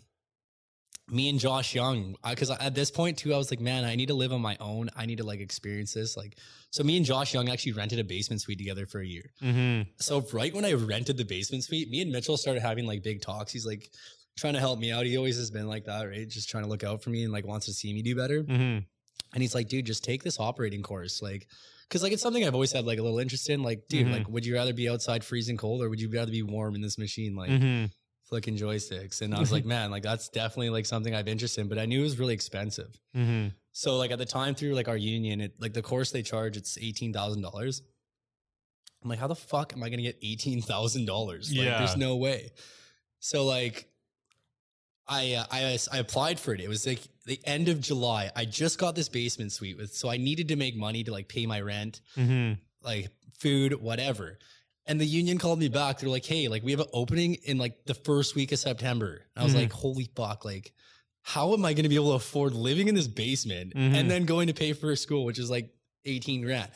me and Josh Young, because at this point too, I was like, man, I need to live on my own. I need to like experience this. Like, so me and Josh Young actually rented a basement suite together for a year. Mm-hmm. So right when I rented the basement suite, me and Mitchell started having like big talks. He's like trying to help me out. He always has been like that, right? Just trying to look out for me and like wants to see me do better. Mm-hmm. And he's like, dude, just take this operating course. Like, cause like, it's something I've always had like a little interest in. Like, dude, mm-hmm. like, would you rather be outside freezing cold or would you rather be warm in this machine? Like, mm-hmm. flicking joysticks. And I was like, man, like that's definitely like something I've interested in, but I knew it was really expensive. Mm-hmm. So like at the time through like our union, it like the course they charge, it's eighteen thousand dollars. I'm like, how the fuck am I going to get eighteen thousand dollars? Like yeah. there's no way. So like I, uh, I, I applied for it. It was like the end of July. I just got this basement suite with, so I needed to make money to like pay my rent, mm-hmm. like food, whatever. And the union called me back. They're like, hey, like we have an opening in like the first week of September. And I was mm-hmm. like, holy fuck. Like, how am I going to be able to afford living in this basement mm-hmm. and then going to pay for school, which is like eighteen grand.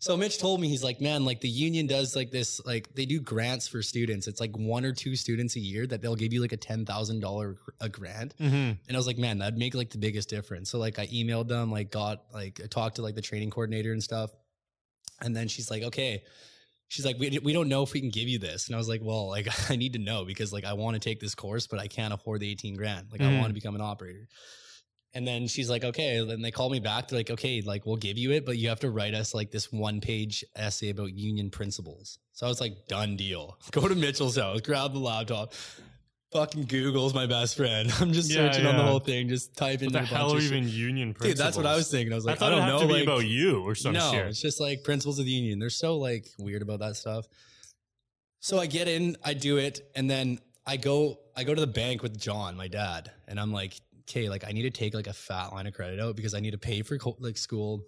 So Mitch told me, he's like, man, like the union does like this, like they do grants for students. It's like one or two students a year that they'll give you like a ten thousand dollars a grant. Mm-hmm. And I was like, man, that'd make like the biggest difference. So like I emailed them, like got like, I talked to like the training coordinator and stuff. And then she's like, okay. She's like, we, we don't know if we can give you this. And I was like, well, like I need to know because like I want to take this course, but I can't afford the eighteen grand. Like mm-hmm. I want to become an operator. And then she's like, okay. Then they call me back. They're like, okay, like we'll give you it, but you have to write us like this one page essay about union principles. So I was like, done deal. Go to Mitchell's house, grab the laptop. Fucking Google's my best friend. I'm just yeah, searching yeah. on the whole thing. Just type in. What the hell are even union principles? Dude, that's what I was thinking. I was like, I, I don't know. To be like, about you or some no, shit. No, it's just like principles of the union. They're so like weird about that stuff. So I get in, I do it. And then I go, I go to the bank with John, my dad. And I'm like, okay, like I need to take like a fat line of credit out because I need to pay for co- like school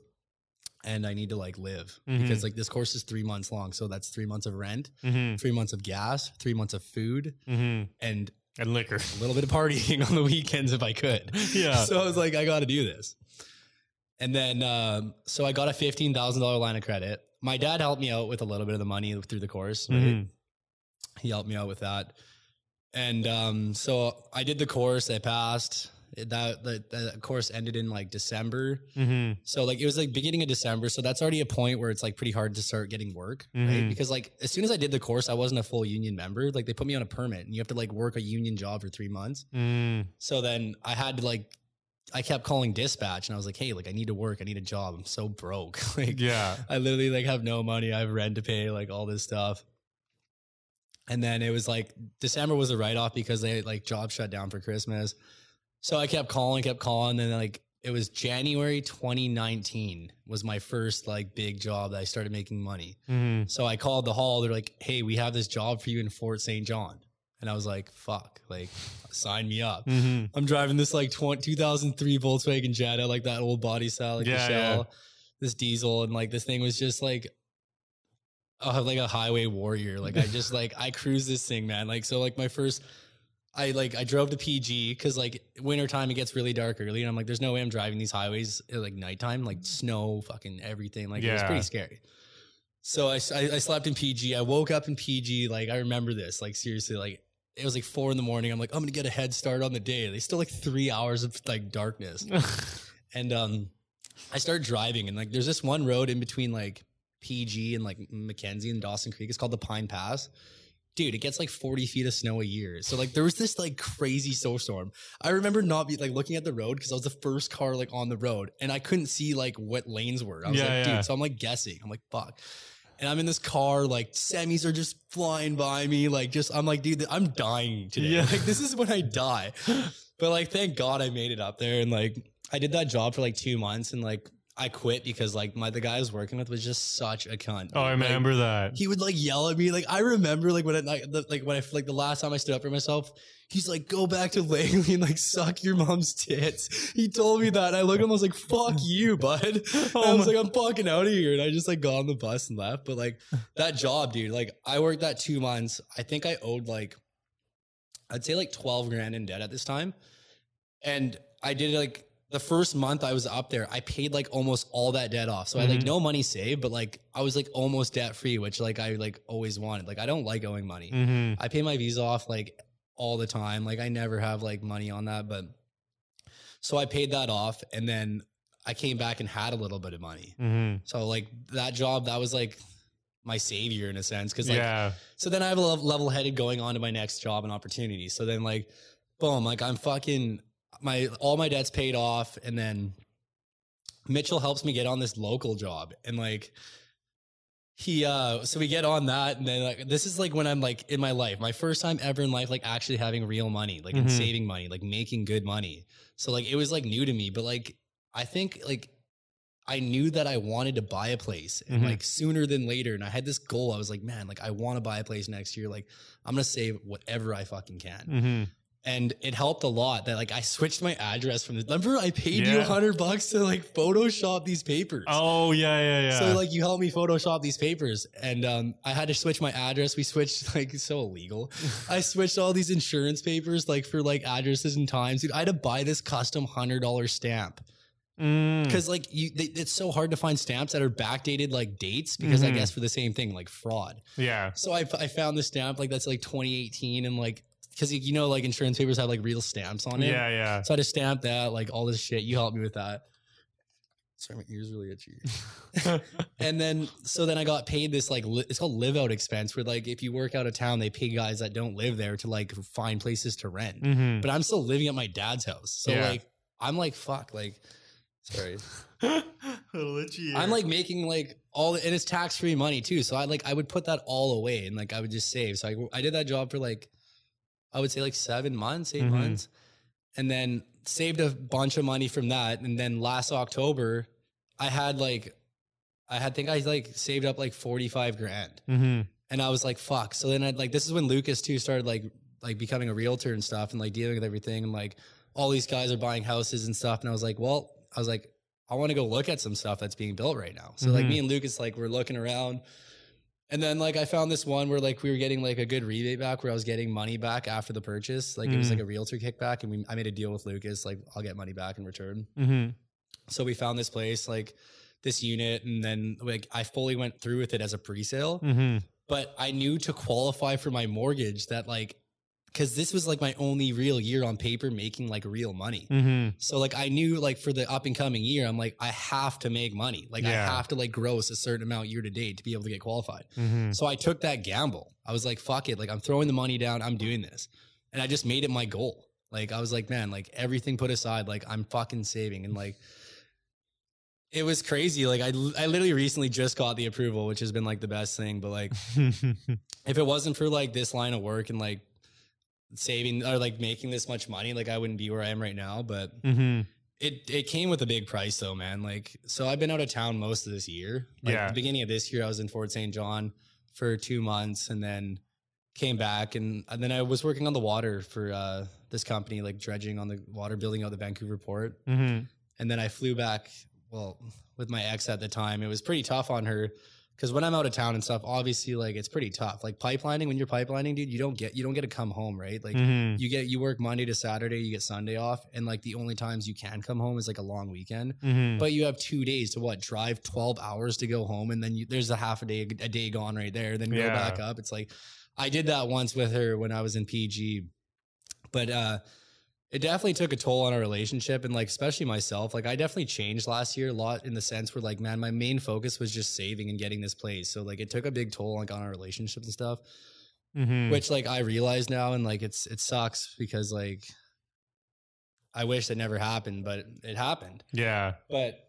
and I need to like live mm-hmm. because like this course is three months long. So that's three months of rent, mm-hmm. three months of gas, three months of food mm-hmm. and And liquor. A little bit of partying on the weekends if I could. Yeah. So I was like, I got to do this. And then, um, so I got a fifteen thousand dollars line of credit. My dad helped me out with a little bit of the money through the course. Right? Mm-hmm. He helped me out with that. And um, so I did the course. I passed. That, that, that course ended in like December. Mm-hmm. So like, it was like beginning of December. So that's already a point where it's like pretty hard to start getting work, mm-hmm. right? Because like, as soon as I did the course, I wasn't a full union member. Like they put me on a permit and you have to like work a union job for three months. Mm. So then I had to like, I kept calling dispatch and I was like, hey, like I need to work. I need a job. I'm so broke. Like, yeah, I literally like have no money. I have rent to pay, like all this stuff. And then it was like, December was a write-off because they like job shut down for Christmas. So I kept calling, kept calling. And then like, it was January, twenty nineteen was my first like big job that I started making money. Mm-hmm. So I called the hall. They're like, hey, we have this job for you in Fort Saint John. And I was like, fuck, like sign me up. Mm-hmm. I'm driving this like two thousand three Volkswagen Jetta, like that old body style, like yeah, the shell, yeah. this diesel. And like, this thing was just like, uh, like a highway warrior. Like I just like, I cruised this thing, man. Like, so like my first, I like, I drove to P G because like wintertime, it gets really dark early. And I'm like, there's no way I'm driving these highways at like nighttime, like snow, fucking everything. Like yeah. It was pretty scary. So I, I, I slept in P G. I woke up in P G. Like I remember this, like seriously, like it was like four in the morning. I'm like, I'm going to get a head start on the day. They still like three hours of like darkness. And, um, I start driving and like, there's this one road in between like P G and like Mackenzie and Dawson Creek. It's called the Pine Pass. Dude, it gets like forty feet of snow a year. So like there was this like crazy snowstorm. I remember not be like looking at the road because I was the first car like on the road and I couldn't see like what lanes were. I was yeah, like, yeah. dude, so I'm like guessing. I'm like, fuck. And I'm in this car, like semis are just flying by me. Like just, I'm like, dude, I'm dying today. Yeah. Like this is when I die. But like, thank God I made it up there. And like, I did that job for like two months and like, I quit because like my, the guy I was working with was just such a cunt. Oh, like, I remember like, that. He would like yell at me. Like I remember like when I, like, the, like when I, like the last time I stood up for myself, he's like, go back to Langley and like suck your mom's tits. He told me that. And I looked at him, I was like, fuck you, bud. And oh I was my- like, I'm fucking out of here. And I just like got on the bus and left. But like that job, dude, like I worked that two months. I think I owed like, I'd say like twelve grand in debt at this time. And I did like, the first month I was up there, I paid like almost all that debt off. So mm-hmm. I had like no money saved, but like I was like almost debt free, which like I like always wanted. Like I don't like owing money. Mm-hmm. I pay my visa off like all the time. Like I never have like money on that. But so I paid that off and then I came back and had a little bit of money. Mm-hmm. So like that job, that was like my savior in a sense. Cause like, yeah. so then I have a level headed going on to my next job and opportunity. So then like, boom, like I'm fucking... my all my debts paid off, and then Mitchell helps me get on this local job, and like he uh so we get on that, and then like this is like when I'm like in my life, my first time ever in life, like actually having real money, like mm-hmm. and saving money, like making good money. So like it was like new to me, but like I think like I knew that I wanted to buy a place and mm-hmm. like sooner than later. And I had this goal. I was like, man, like I want to buy a place next year. Like I'm gonna save whatever I fucking can. Mm-hmm. And it helped a lot that like I switched my address from the remember I paid yeah. you a hundred bucks to like Photoshop these papers. Oh yeah, yeah, yeah. So like you helped me Photoshop these papers, and um, I had to switch my address. We switched like it's so illegal. I switched all these insurance papers like for like addresses and times. Dude, I had to buy this custom hundred dollar stamp because mm. like you, they, it's so hard to find stamps that are backdated like dates because mm-hmm. I guess for the same thing like fraud. Yeah. So I I found this stamp like that's like twenty eighteen and like. Cause you know, like insurance papers have like real stamps on it. Yeah, yeah. So I just stamped that, like all this shit. You helped me with that. Sorry, my ears really itchy. And then, so then I got paid this like li- it's called live out expense, where like if you work out of town, they pay guys that don't live there to like find places to rent. Mm-hmm. But I'm still living at my dad's house, so yeah. like I'm like fuck, like sorry, little itchy. I'm like making like all, the- and it's tax free money too. So I like I would put that all away and like I would just save. So I I did that job for like. I would say like seven months, eight mm-hmm. months, and then saved a bunch of money from that. And then last October I had like, I had think I like saved up like forty-five grand mm-hmm. and I was like, fuck. So then I'd like, this is when Lucas too started like, like becoming a realtor and stuff and like dealing with everything. And like all these guys are buying houses and stuff. And I was like, well, I was like, I want to go look at some stuff that's being built right now. So mm-hmm. like me and Lucas, like we're looking around. And then like I found this one where like we were getting like a good rebate back where I was getting money back after the purchase. Like mm-hmm. it was like a realtor kickback and we I made a deal with Lucas, like I'll get money back in return. Mm-hmm. So we found this place, like this unit, and then like I fully went through with it as a pre-sale. Mm-hmm. But I knew to qualify for my mortgage that like because this was like my only real year on paper making like real money. Mm-hmm. So like I knew like for the up and coming year, I'm like, I have to make money. Like yeah. I have to like gross a certain amount year to date to be able to get qualified. Mm-hmm. So I took that gamble. I was like, fuck it. Like I'm throwing the money down. I'm doing this. And I just made it my goal. Like I was like, man, like everything put aside, like I'm fucking saving. And like, it was crazy. Like I, I literally recently just got the approval, which has been like the best thing. But like, if it wasn't for like this line of work and like, saving or like making this much money, like I wouldn't be where I am right now, but mm-hmm. it, it came with a big price though, man. Like, so I've been out of town most of this year. Like yeah. At the beginning of this year, I was in Fort Saint John for two months and then came back. And, and then I was working on the water for uh, this company, like dredging on the water, building out the Vancouver port. Mm-hmm. And then I flew back, well, with my ex at the time, it was pretty tough on her Because when I'm out of town and stuff, obviously, like, it's pretty tough. Like, pipelining, when you're pipelining, dude, you don't get you don't get to come home, right? Like, mm-hmm. you get you work Monday to Saturday, you get Sunday off, and, like, the only times you can come home is, like, a long weekend. Mm-hmm. But you have two days to, what, drive twelve hours to go home, and then you, there's a half a day, a day gone right there, then go yeah. back up. It's like, I did that once with her when I was in P G. But uh, it definitely took a toll on our relationship, and, like, especially myself. Like, I definitely changed last year a lot in the sense where, like, man, my main focus was just saving and getting this place. So, like, it took a big toll, like, on our relationships and stuff, mm-hmm. which, like, I realize now, and, like, it's it sucks because, like, I wish that never happened, but it happened. Yeah. But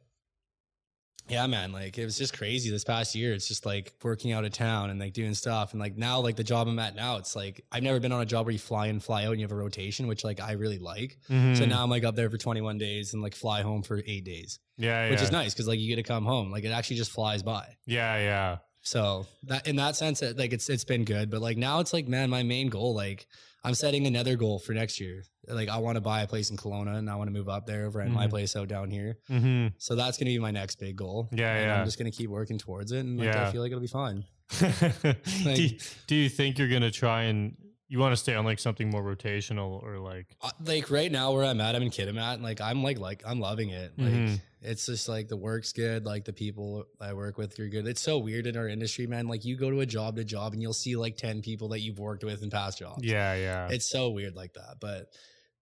yeah, man, like, it was just crazy this past year. It's just, like, working out of town and, like, doing stuff. And, like, now, like, the job I'm at now, it's, like, I've never been on a job where you fly in, fly out, and you have a rotation, which, like, I really like. Mm-hmm. So now I'm, like, up there for twenty-one days and, like, fly home for eight days. Yeah, Which yeah. is nice because, like, you get to come home. Like, it actually just flies by. Yeah, yeah. So that in that sense, it, like, it's it's been good. But, like, now it's, like, man, my main goal, like, I'm setting another goal for next year. Like, I want to buy a place in Kelowna, and I want to move up there over at mm-hmm. my place out down here. Mm-hmm. So that's going to be my next big goal. Yeah, and yeah. I'm just going to keep working towards it, and like, yeah. I feel like it'll be fine. Like, do, you, do you think you're going to try and you want to stay on like something more rotational or like uh, like right now where I'm at, I'm in Kitimat, and like I'm like like I'm loving it. Mm-hmm. Like it's just like the work's good, like the people I work with are good. It's so weird in our industry, man. Like you go to a job to job, and you'll see like ten people that you've worked with in past jobs. Yeah, yeah. It's so weird like that, but.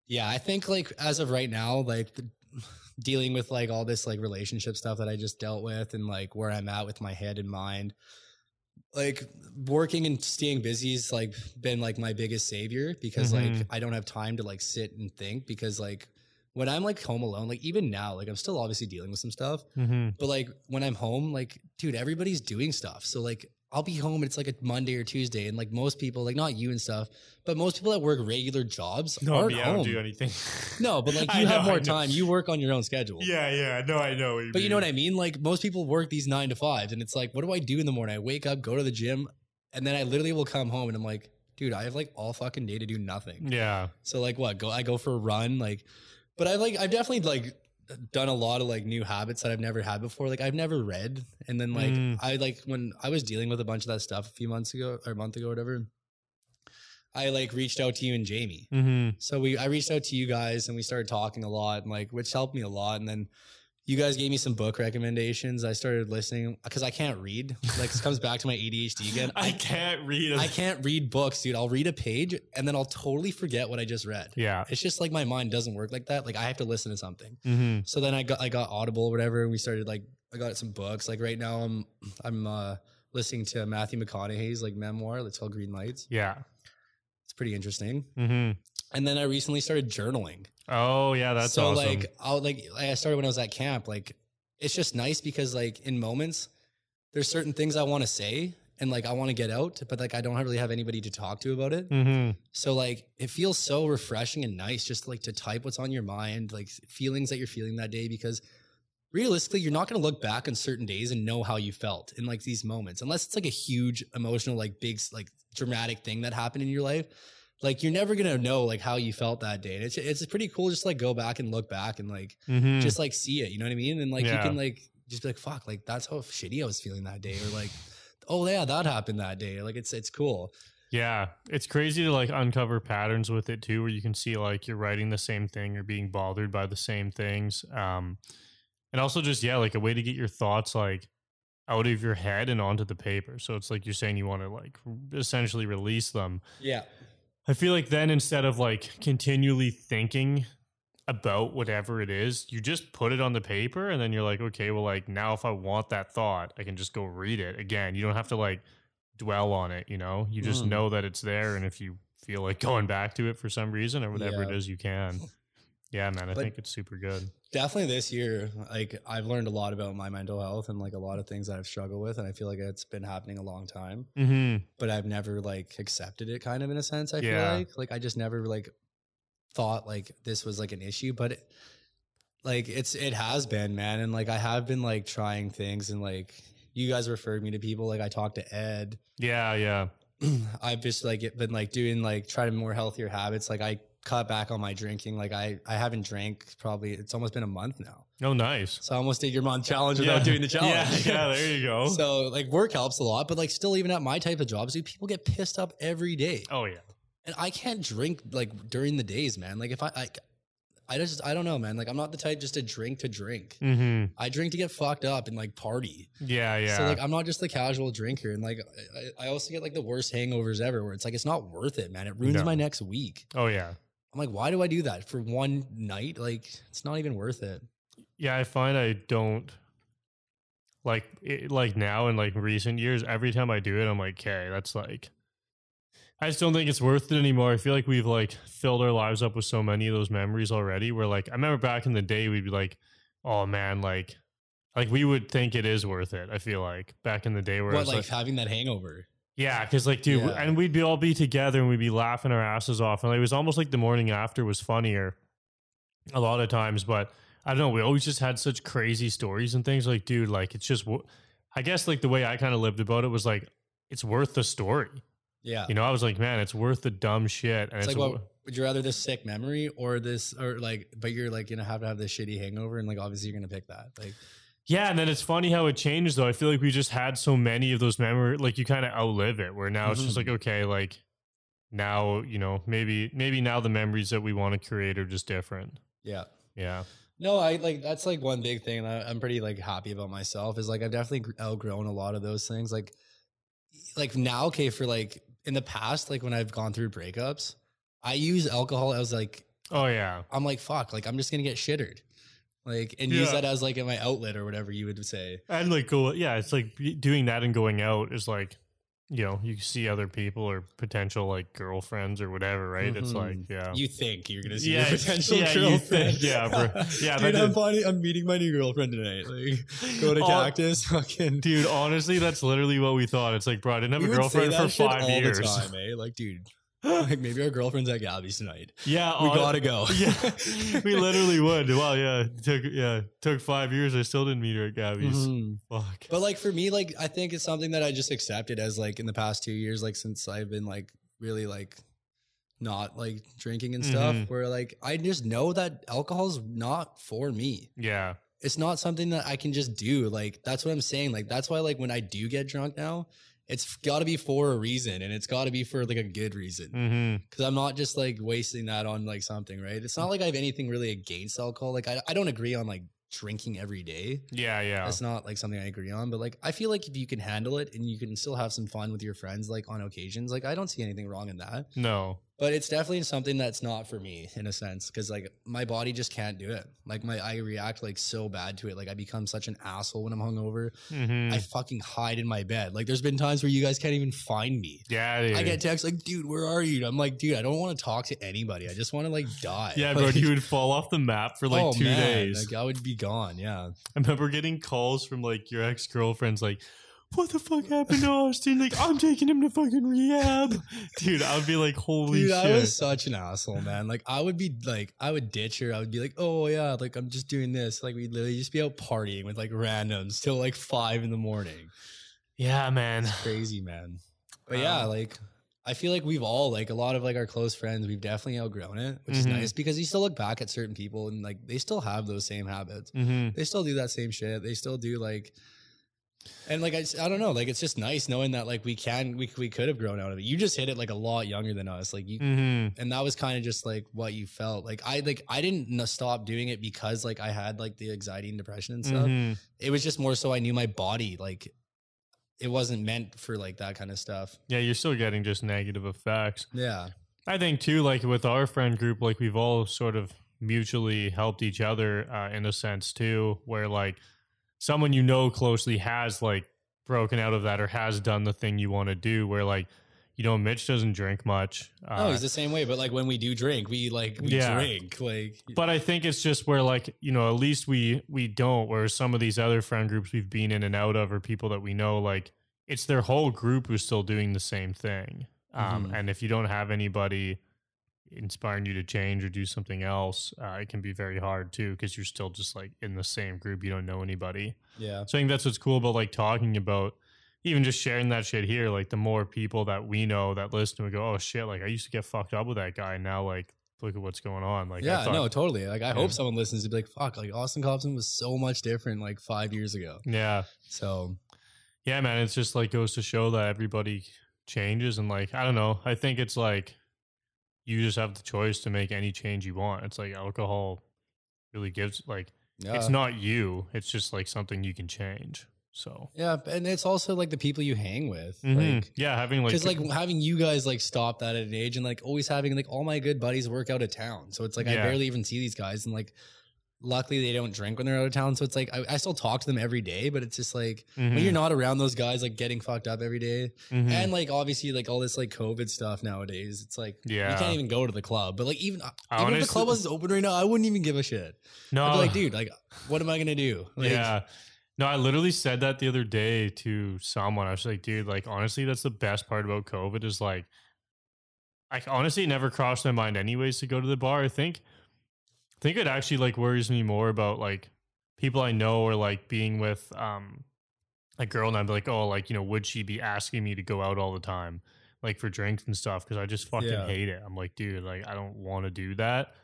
Yeah, I think like as of right now, like the, dealing with like all this like relationship stuff that I just dealt with and like where I'm at with my head and mind, like working and staying busy has like been like my biggest savior because mm-hmm. like I don't have time to like sit and think because like when I'm like home alone, like even now, like I'm still obviously dealing with some stuff, mm-hmm. but like when I'm home, like dude, everybody's doing stuff. So like I'll be home and it's like a Monday or Tuesday. And like most people, like not you and stuff, but most people that work regular jobs no, aren't I mean, home. I don't do anything. No, but like you know, have more time. You work on your own schedule. Yeah, yeah. No, I know. What you but mean. You know what I mean? Like most people work these nine to fives and it's like, what do I do in the morning? I wake up, go to the gym, and then I literally will come home and I'm like, dude, I have like all fucking day to do nothing. Yeah. So like what? Go I go for a run. Like, but I like I've definitely like done a lot of like new habits that I've never had before. Like I've never read. And then like, mm. I like when I was dealing with a bunch of that stuff a few months ago or a month ago, or whatever, I like reached out to you and Jamie. Mm-hmm. So we, I reached out to you guys and we started talking a lot and like, which helped me a lot. And then you guys gave me some book recommendations. I started listening because I can't read. Like this comes back to my A D H D again. I, I can't read. A- I can't read books, dude. I'll read a page and then I'll totally forget what I just read. Yeah. It's just like my mind doesn't work like that. Like I have to listen to something. Mm-hmm. So then I got, I got Audible or whatever. And we started like, I got some books. Like right now I'm, I'm uh, listening to Matthew McConaughey's like memoir, Let's All Green Lights. Yeah. It's pretty interesting. Mm-hmm. And then I recently started journaling. Oh yeah, that's so awesome. Like I'll like I started when I was at camp. Like it's just nice because like in moments there's certain things I want to say and like I want to get out, but like I don't really have anybody to talk to about it. Mm-hmm. So like it feels so refreshing and nice just like to type what's on your mind, like feelings that you're feeling that day, because realistically you're not going to look back on certain days and know how you felt in like these moments unless it's like a huge emotional like big like dramatic thing that happened in your life. Like you're never going to know like how you felt that day. And it's, it's pretty cool. Just like go back and look back and like, mm-hmm. just like see it, you know what I mean? And like, yeah. you can like, just be like, fuck, like that's how shitty I was feeling that day. Or like, oh yeah, that happened that day. Like it's, it's cool. Yeah. It's crazy to like uncover patterns with it too, where you can see like you're writing the same thing or being bothered by the same things. Um, and also just, yeah, like a way to get your thoughts like out of your head and onto the paper. So it's like, you're saying you want to like essentially release them. Yeah. I feel like then instead of like continually thinking about whatever it is, you just put it on the paper and then you're like, okay, well, like now if I want that thought, I can just go read it again. You don't have to like dwell on it, you know, you just mm. know that it's there. And if you feel like going back to it for some reason or whatever yeah. it is, you can. Yeah, man, I but think it's super good. Definitely this year, like I've learned a lot about my mental health and like a lot of things that I've struggled with. And I feel like it's been happening a long time, mm-hmm. but I've never like accepted it kind of in a sense. I yeah. feel like, like I just never like thought like this was like an issue, but it, like it's, it has been, man. And like, I have been like trying things and like you guys referred me to people. Like I talked to Ed. Yeah. Yeah. I've just like been like doing like trying more healthier habits. Like I cut back on my drinking. Like I, I haven't drank probably, it's almost been a month now. Oh, nice. So I almost did your month challenge without yeah. doing the challenge. Yeah, yeah, there you go. So like work helps a lot, but like still even at my type of jobs, dude, people get pissed up every day. Oh yeah. And I can't drink like during the days, man. Like if I, I, I just, I don't know, man. Like I'm not the type just to drink to drink. Mm-hmm. I drink to get fucked up and like party. Yeah. Yeah. So like, I'm not just the casual drinker. And like, I, I also get like the worst hangovers ever where it's like, it's not worth it, man. It ruins no. my next week. Oh yeah. I'm like, why do I do that for one night? Like, it's not even worth it. Yeah, I find I don't like it, like now in like recent years, every time I do it, I'm like, okay, that's like, I just don't think it's worth it anymore. I feel like we've like filled our lives up with so many of those memories already. Where like, I remember back in the day, we'd be like, oh man, like, like we would think it is worth it. I feel like back in the day where what, like, like having that hangover. Yeah, because like, dude, yeah. and we'd be all be together and we'd be laughing our asses off. And like, it was almost like the morning after was funnier a lot of times. But I don't know. We always just had such crazy stories and things like, dude, like it's just, I guess like the way I kind of lived about it was like, it's worth the story. Yeah. You know, I was like, man, it's worth the dumb shit. And it's, it's like, well, would you rather this sick memory or this, or like, but you're like, you know, have to have this shitty hangover. And like, obviously you're going to pick that. Like, yeah, and then it's funny how it changes, though. I feel like we just had so many of those memories, like you kind of outlive it, where now mm-hmm. it's just like, okay, like now, you know, maybe maybe now the memories that we want to create are just different. Yeah. Yeah. No, I like, that's like one big thing I, I'm pretty like happy about myself is like, I've definitely outgrown a lot of those things. Like, like now, okay, for like in the past, like when I've gone through breakups, I use alcohol. I was like, oh yeah. I'm like, fuck, like I'm just going to get shittered. Like, and yeah. use that as like in my outlet or whatever you would say. And like, go, yeah, it's like doing that and going out is like, you know, you see other people or potential like girlfriends or whatever, right? Mm-hmm. It's like, yeah. You think you're going to see yeah, your potential yeah, girlfriend. You think, yeah, bro. Yeah, dude, I'm, finding, I'm meeting my new girlfriend tonight. Like, go to oh, Cactus. Fucking. Dude, honestly, that's literally what we thought. It's like, bro, I didn't have we a girlfriend for five all years. The time, eh? Like, dude. Like maybe our girlfriend's at Gabby's tonight. Yeah, we on, gotta go. Yeah, we literally would. Well, yeah, took yeah took five years. I still didn't meet her at Gabby's. Mm-hmm. Fuck. But like for me, like I think it's something that I just accepted as like in the past two years, like since I've been like really like not like drinking and stuff, mm-hmm. where like I just know that alcohol's not for me. Yeah, it's not something that I can just do. Like that's what I'm saying. Like that's why like when I do get drunk now, it's got to be for a reason, and it's got to be for like a good reason. Mm-hmm. Cause I'm not just like wasting that on like something, right? It's not like I have anything really against alcohol. Like I, I don't agree on like drinking every day. Yeah. Yeah. That's not like something I agree on, but like, I feel like if you can handle it and you can still have some fun with your friends, like on occasions, like I don't see anything wrong in that. No, but it's definitely something that's not for me in a sense. Cause like my body just can't do it. Like my, I react like so bad to it. Like I become such an asshole when I'm hungover. Mm-hmm. I fucking hide in my bed. Like there's been times where you guys can't even find me. Yeah. Dude. I get texts like, dude, where are you? I'm like, dude, I don't want to talk to anybody. I just want to like die. Yeah, like, bro. You would fall off the map for like oh, two man. days. Like I would be gone. Yeah. I remember getting calls from like your ex-girlfriends, like, what the fuck happened to Austin? Like, I'm taking him to fucking rehab. Dude, I would be like, holy Dude, shit. I was such an asshole, man. Like, I would be like, I would ditch her. I would be like, oh, yeah, like, I'm just doing this. Like, we'd literally just be out partying with like randoms till like five in the morning. Yeah, man. It's crazy, man. But um, yeah, like, I feel like we've all, like, a lot of like our close friends, we've definitely outgrown it, which mm-hmm. is nice because you still look back at certain people and like they still have those same habits. Mm-hmm. They still do that same shit. They still do like, and like, I, I don't know, like, it's just nice knowing that like we can, we we could have grown out of it. You just hit it like a lot younger than us. Like you, mm-hmm. and that was kind of just like what you felt like. I, like, I didn't stop doing it because like I had like the anxiety and depression and stuff. Mm-hmm. It was just more so I knew my body, like it wasn't meant for like that kind of stuff. Yeah. You're still getting just negative effects. Yeah. I think too, like with our friend group, like we've all sort of mutually helped each other uh, in a sense too, where like, someone you know closely has like broken out of that or has done the thing you want to do where like, you know, Mitch doesn't drink much. Uh, no, he's the same way. But like when we do drink, we like, we yeah. drink like, but I think it's just where like, you know, at least we, we don't, where some of these other friend groups we've been in and out of are people that we know, like it's their whole group who's still doing the same thing. Um, mm-hmm. And if you don't have anybody inspiring you to change or do something else, uh, it can be very hard too because you're still just like in the same group, you don't know anybody. Yeah, so I think that's what's cool about like talking about, even just sharing that shit here, like the more people that we know that listen and we go, oh shit, like I used to get fucked up with that guy, and now like look at what's going on. Like, yeah, I thought, no, totally. Like, I hope someone listens to be like, fuck, like Austin Copson was so much different like five years ago. Yeah. So, yeah, man, it's just like goes to show that everybody changes. And like, I don't know, I think it's like you just have the choice to make any change you want. It's like alcohol really gives like, yeah. It's not you. It's just like something you can change. So yeah, and it's also like the people you hang with. Mm-hmm. Like, yeah, having like because like having you guys like stop that at an age, and like always having like all my good buddies work out of town. So it's like yeah. I barely even see these guys, and like luckily they don't drink when they're out of town. So it's like I, I still talk to them every day, but it's just like mm-hmm. when you're not around those guys, like getting fucked up every day, mm-hmm. and like obviously like all this like COVID stuff nowadays. It's like yeah. you can't even go to the club. But like even I even honestly, if the club wasn't open right now, I wouldn't even give a shit. No, I'd be like, dude, like what am I gonna do? Like, yeah. No, I literally said that the other day to someone. I was like, dude, like, honestly, that's the best part about COVID is like, I honestly never crossed my mind anyways to go to the bar. I think, I think it actually like worries me more about like people I know or like being with um a girl and I'd be like, oh, like, you know, would she be asking me to go out all the time? Like for drinks and stuff. Cause I just fucking yeah. hate it. I'm like, dude, like, I don't want to do that.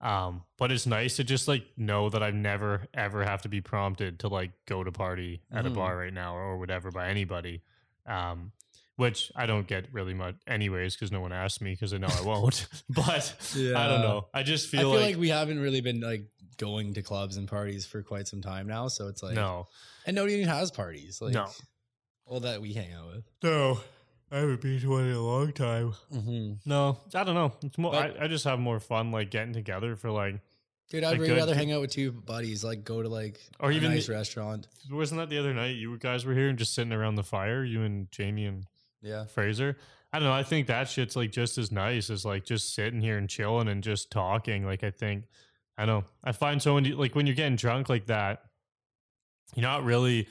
Um, but it's nice to just like know that I never ever have to be prompted to like go to party at mm. a bar right now or, or whatever by anybody, um, which I don't get really much anyways because no one asked me because I know I won't. But yeah. I don't know. I just feel, I feel like, like we haven't really been like going to clubs and parties for quite some time now, so it's like no, and nobody even has parties. Like no, all that we hang out with. No. I haven't been to one in a long time. Mm-hmm. No, I don't know. It's more. But, I, I just have more fun like getting together for like. Dude, I'd really rather hang out with two buddies. Like go to like or a even nice the, restaurant. Wasn't that the other night you guys were here and just sitting around the fire? You and Jamie and yeah Fraser. I don't know. I think that shit's like just as nice as like just sitting here and chilling and just talking. Like I think I don't know. I find so many like when you're getting drunk like that, you're not really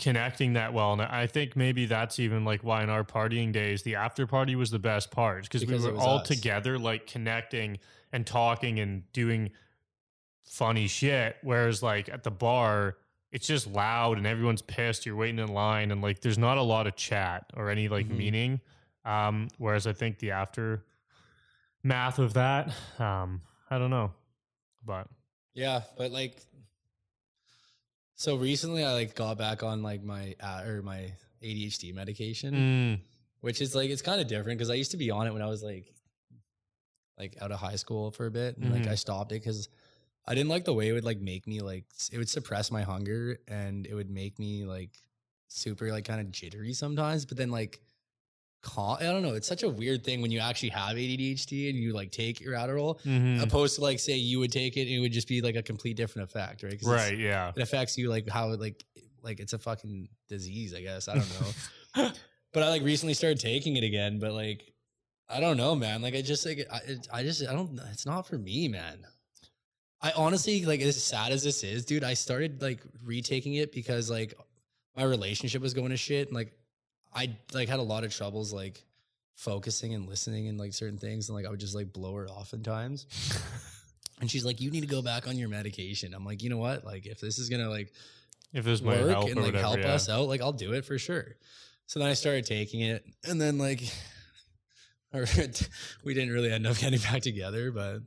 connecting that well, and I think maybe that's even like why in our partying days the after party was the best part because we were all us. together like connecting and talking and doing funny shit, whereas like at the bar it's just loud and everyone's pissed, you're waiting in line and like there's not a lot of chat or any like mm-hmm. meaning, um whereas I think the after math of that, um I don't know, but yeah but like so recently I like got back on like my, uh, or my A D H D medication, mm. which is like, it's kind of different. Cause I used to be on it when I was like, like out of high school for a bit. And mm-hmm. like I stopped it cause I didn't like the way it would like make me like, it would suppress my hunger and it would make me like super like kind of jittery sometimes. But then like, I don't know. It's such a weird thing when you actually have A D H D and you like take your Adderall, mm-hmm. opposed to like say you would take it and it would just be like a complete different effect, right? Right. Yeah. It affects you like how it like like it's a fucking disease, I guess. I don't know. But I like recently started taking it again, but like I don't know, man. Like I just like I, it, I just I don't. It's not for me, man. I honestly like as sad as this is, dude. I started like retaking it because like my relationship was going to shit and like. I like had a lot of troubles like focusing and listening and like certain things. And like, I would just like blow her off in times. And she's like, you need to go back on your medication. I'm like, you know what? Like if this is going to like, if this might help and like whatever, help yeah. us out, like I'll do it for sure. So then I started taking it and then like, we didn't really end up getting back together, but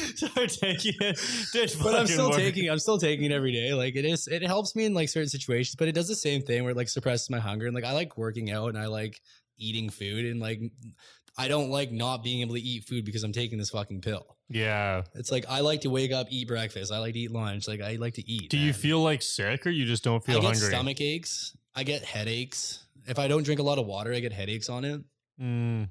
started taking it. Did but I'm still work. taking I'm still taking it every day. Like it is it helps me in like certain situations, but it does the same thing where it like suppresses my hunger. And like I like working out and I like eating food and like I don't like not being able to eat food because I'm taking this fucking pill. Yeah. It's like I like to wake up, eat breakfast. I like to eat lunch. Like I like to eat. Do man. you feel like sick or you just don't feel I hungry? I get stomach aches. I get headaches. If I don't drink a lot of water, I get headaches on it. Mm.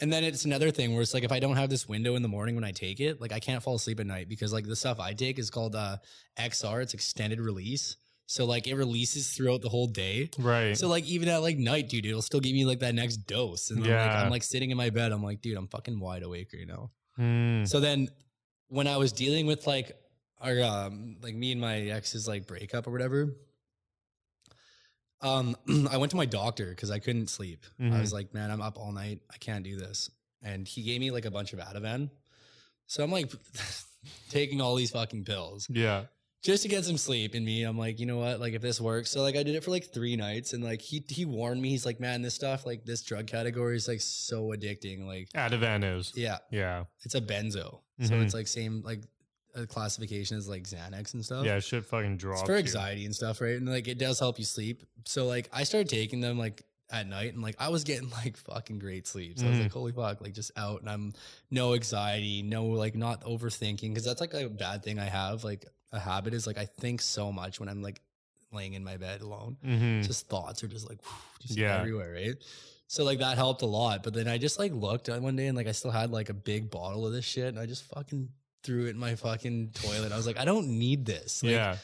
And then it's another thing where it's like, if I don't have this window in the morning when I take it, like I can't fall asleep at night because like the stuff I take is called uh, X R. It's extended release. So like it releases throughout the whole day. Right. So like even at like night, dude, it'll still give me like that next dose. And yeah. like, I'm like sitting in my bed. I'm like, dude, I'm fucking wide awake right now. Mm. So then when I was dealing with like our, um, like me and my ex's like breakup or whatever, Um, I went to my doctor because I couldn't sleep. Mm-hmm. I was like, man, I'm up all night. I can't do this. And he gave me like a bunch of Ativan. So I'm like taking all these fucking pills. Yeah. just to get some sleep. And me, I'm like, you know what? Like, if this works. So like I did it for like three nights and like he, he warned me. He's like, man, this stuff, like this drug category is like so addicting. Like Ativan is. Yeah. Yeah. It's a benzo. Mm-hmm. So it's like same, like a classification as like Xanax and stuff. Yeah. Shit fucking drops. It's for anxiety you. and stuff. Right. And like, it does help you sleep. So like I started taking them like at night and like I was getting like fucking great sleep. So mm-hmm. I was like, holy fuck, like just out and I'm no anxiety, no, like not overthinking. Cause that's like a bad thing I have. Like a habit is like, I think so much when I'm like laying in my bed alone, mm-hmm. just thoughts are just like whew, just yeah. everywhere. Right. So like that helped a lot. But then I just like looked one day and like I still had like a big bottle of this shit and I just fucking threw it in my fucking toilet. I was like, I don't need this. Like, yeah.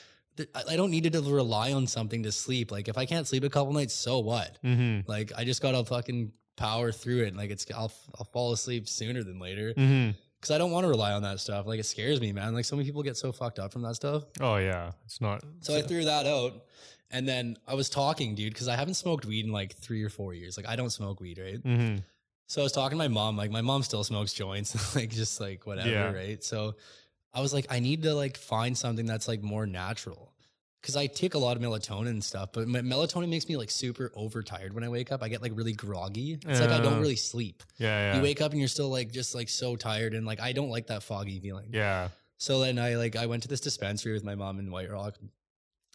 I don't need to rely on something to sleep. Like if I can't sleep a couple nights, so what? Mm-hmm. Like I just got to fucking power through it. And like it's, I'll, I'll fall asleep sooner than later. Mm-hmm. Cause I don't want to rely on that stuff. Like it scares me, man. Like so many people get so fucked up from that stuff. Oh yeah. It's not. So yeah. I threw that out and then I was talking, dude, cause I haven't smoked weed in like three or four years. Like I don't smoke weed. Right. Mm-hmm. So I was talking to my mom, like my mom still smokes joints, like just like whatever. Yeah. Right. So I was like, I need to like find something that's like more natural because I take a lot of melatonin and stuff, but my melatonin makes me like super overtired when I wake up. I get like really groggy. It's yeah. like I don't really sleep. Yeah, yeah. You wake up and you're still like just like so tired and like I don't like that foggy feeling. Yeah. So then I like I went to this dispensary with my mom in White Rock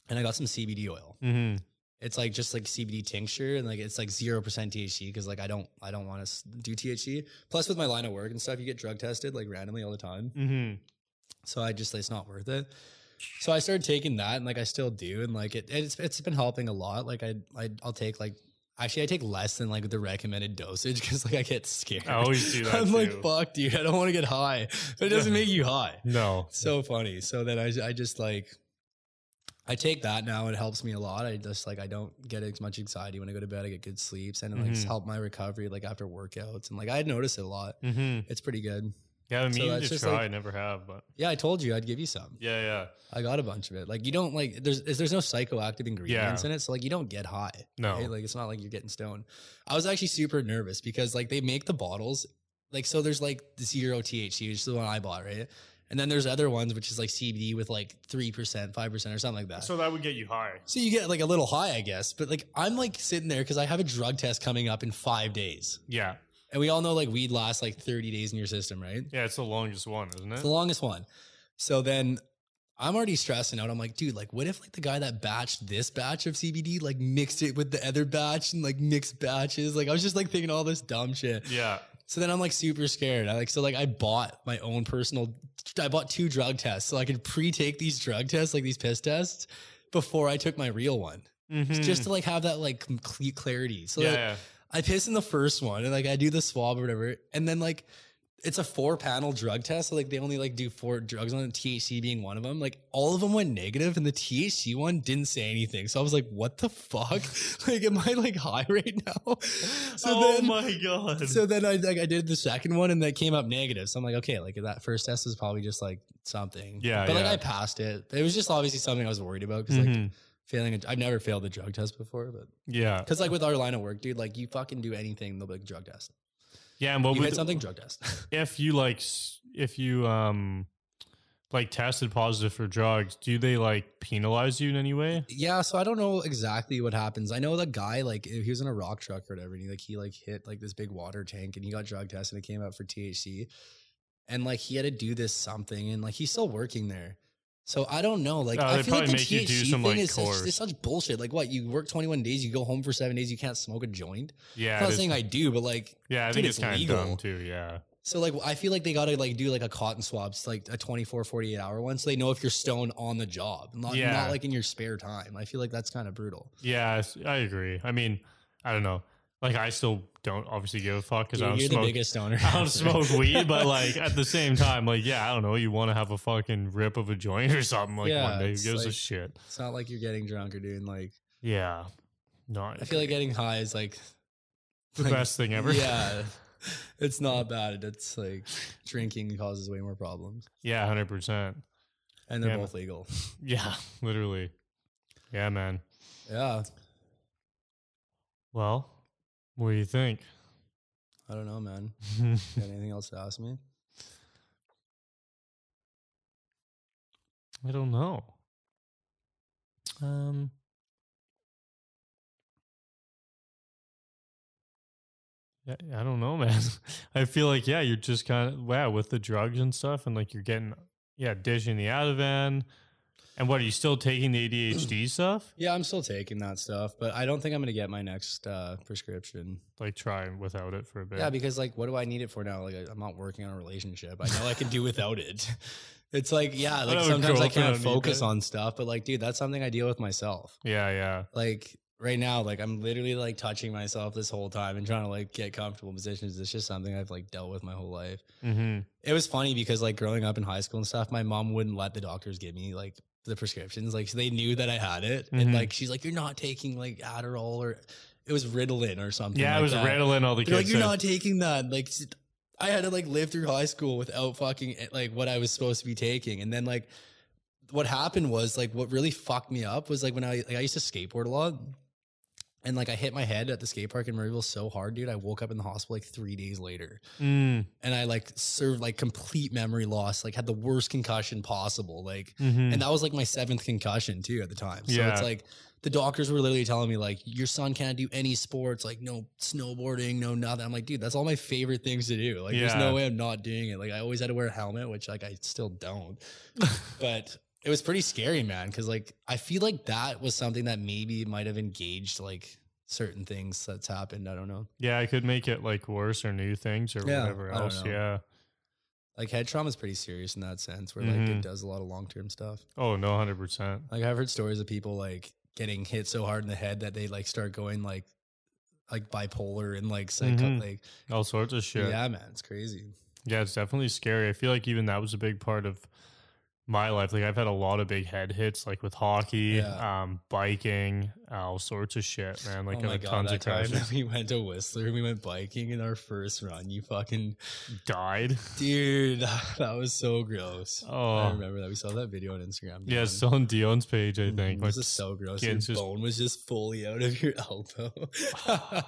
and I got some C B D oil. Mm-hmm. It's like just like C B D tincture and like it's like zero percent T H C because like I don't I don't want to do T H C. Plus with my line of work and stuff, you get drug tested like randomly all the time. Mm-hmm. So I just, like, it's not worth it. So I started taking that and like, I still do. And like, it, it's, it's been helping a lot. Like I, I I'll take like, actually I take less than like the recommended dosage. Cause like I get scared. I always do that. I'm too. Like, fuck dude, I don't want to get high, but it doesn't make you high. No. It's so funny. So then I, I just like, I take that now. It helps me a lot. I just like, I don't get as much anxiety when I go to bed. I get good sleeps and it mm-hmm. like help my recovery, like after workouts. And like, I noticed it a lot. Mm-hmm. It's pretty good. Yeah, I mean, to try. Like, I never have, but yeah, I told you I'd give you some. Yeah, yeah. I got a bunch of it. Like you don't like there's there's no psychoactive ingredients yeah. in it, so like you don't get high. No, right? Like it's not like you're getting stoned. I was actually super nervous because like they make the bottles like so there's like zero T H C, which is the one I bought, right? And then there's other ones which is like C B D with like three percent, five percent, or something like that. So that would get you high. So you get like a little high, I guess. But like I'm like sitting there because I have a drug test coming up in five days. Yeah. And we all know like weed lasts like thirty days in your system, right? Yeah, it's the longest one, isn't it? It's the longest one. So then I'm already stressing out. I'm like, dude, like what if like the guy that batched this batch of C B D, like mixed it with the other batch and like mixed batches. Like I was just like thinking all this dumb shit. Yeah. So then I'm like super scared. I like, so like I bought my own personal, I bought two drug tests so I could pre-take these drug tests, like these piss tests before I took my real one mm-hmm. just to like have that like complete clarity. So yeah. Like, yeah. I piss in the first one and like I do the swab or whatever. And then like, it's a four panel drug test. So like they only like do four drugs on it, T H C being one of them. Like all of them went negative and the T H C one didn't say anything. So I was like, what the fuck? Like, am I like high right now? So oh then, my God. So then I like I did the second one and that came up negative. So I'm like, okay, like that first test was probably just like something. Yeah. But yeah. like I passed it. It was just obviously something I was worried about because mm-hmm. like, Failing, a, I've never failed a drug test before, but yeah, because like with our line of work, dude, like you fucking do anything, they'll be like drug test. Yeah, and what you hit something drug test. If you like, if you um, like tested positive for drugs, do they like penalize you in any way? Yeah, so I don't know exactly what happens. I know the guy like he was in a rock truck or whatever, and he like he like hit like this big water tank, and he got drug tested, and it came out for T H C, and like he had to do this something, and like he's still working there. So I don't know. Like, oh, I feel like the T H C thing like, is such, it's such bullshit. Like what? You work twenty-one days, you go home for seven days, you can't smoke a joint. Yeah. I'm not saying I do, but like, yeah, I dude, think it's, it's kind legal. Of dumb too. Yeah. So like, I feel like they got to like do like a cotton swab, like a twenty-four, forty-eight hour one. So they know if you're stoned on the job, not, yeah. not like in your spare time. I feel like that's kind of brutal. Yeah, I agree. I mean, I don't know. Like I still don't obviously give a fuck because I don't you're smoke. The biggest stoner. I don't smoke weed, but like at the same time, like yeah, I don't know. You want to have a fucking rip of a joint or something like yeah, one day. Who gives like, a shit? It's not like you're getting drunk or doing like. Yeah, not. I feel like getting high is like the like, best thing ever. Yeah, it's not bad. It's like drinking causes way more problems. Yeah, hundred percent. And they're yeah, both legal. Yeah, literally. Yeah, man. Yeah. Well. What do you think? I don't know, man. Got anything else to ask me? I don't know. Um, I don't know, man. I feel like, yeah, you're just kind of, wow, with the drugs and stuff, and like you're getting, yeah, dishing the Ativan. And what, are you still taking the A D H D stuff? Yeah, I'm still taking that stuff, but I don't think I'm going to get my next uh, prescription. Like, try without it for a bit. Yeah, because, like, what do I need it for now? Like, I'm not working on a relationship. I know I can do without it. It's like, yeah, like, I sometimes I can't focus on stuff, but, like, dude, that's something I deal with myself. Yeah, yeah. Like, right now, like, I'm literally, like, touching myself this whole time and trying to, like, get comfortable positions. It's just something I've, like, dealt with my whole life. Mm-hmm. It was funny because, like, growing up in high school and stuff, my mom wouldn't let the doctors give me, like, the prescriptions, like, so they knew that I had it. Mm-hmm. And like, she's like, you're not taking like Adderall, or it was Ritalin or something. Yeah, like it was that. Ritalin. All the They're kids like, you're said. Not taking that. Like, I had to like live through high school without fucking like what I was supposed to be taking. And then like what happened was like, what really fucked me up was like when I, like, I used to skateboard a lot, and like I hit my head at the skate park in Murrayville so hard, dude, I woke up in the hospital like three days later. Mm. And I like served like complete memory loss, like had the worst concussion possible. Like, mm-hmm. And that was like my seventh concussion too at the time. So yeah. It's like the doctors were literally telling me like, your son can't do any sports, like no snowboarding, no nothing. I'm like, dude, that's all my favorite things to do. Like yeah. There's no way I'm not doing it. Like I always had to wear a helmet, which like I still don't, but it was pretty scary, man. Cause like, I feel like that was something that maybe might've engaged like certain things that's happened. I don't know. Yeah. I could make it like worse or new things or yeah, whatever else. Yeah. Like head trauma is pretty serious in that sense where mm-hmm. like it does a lot of long-term stuff. Oh no, a hundred percent. Like I've heard stories of people like getting hit so hard in the head that they like start going like, like bipolar and like, psycho- mm-hmm. like all sorts of shit. Yeah, man. It's crazy. Yeah. It's definitely scary. I feel like even that was a big part of my life. Like I've had a lot of big head hits, like with hockey, yeah. um, biking, all sorts of shit, man. Like oh my God, tons that of crashes. Time that we went to Whistler and we went biking in our first run. You fucking died, dude. That was so gross. Oh, I remember that. We saw that video on Instagram. Dion. Yeah, it's on Dion's page, I think. Mm, this like, is so gross. Your just... bone was just fully out of your elbow. oh,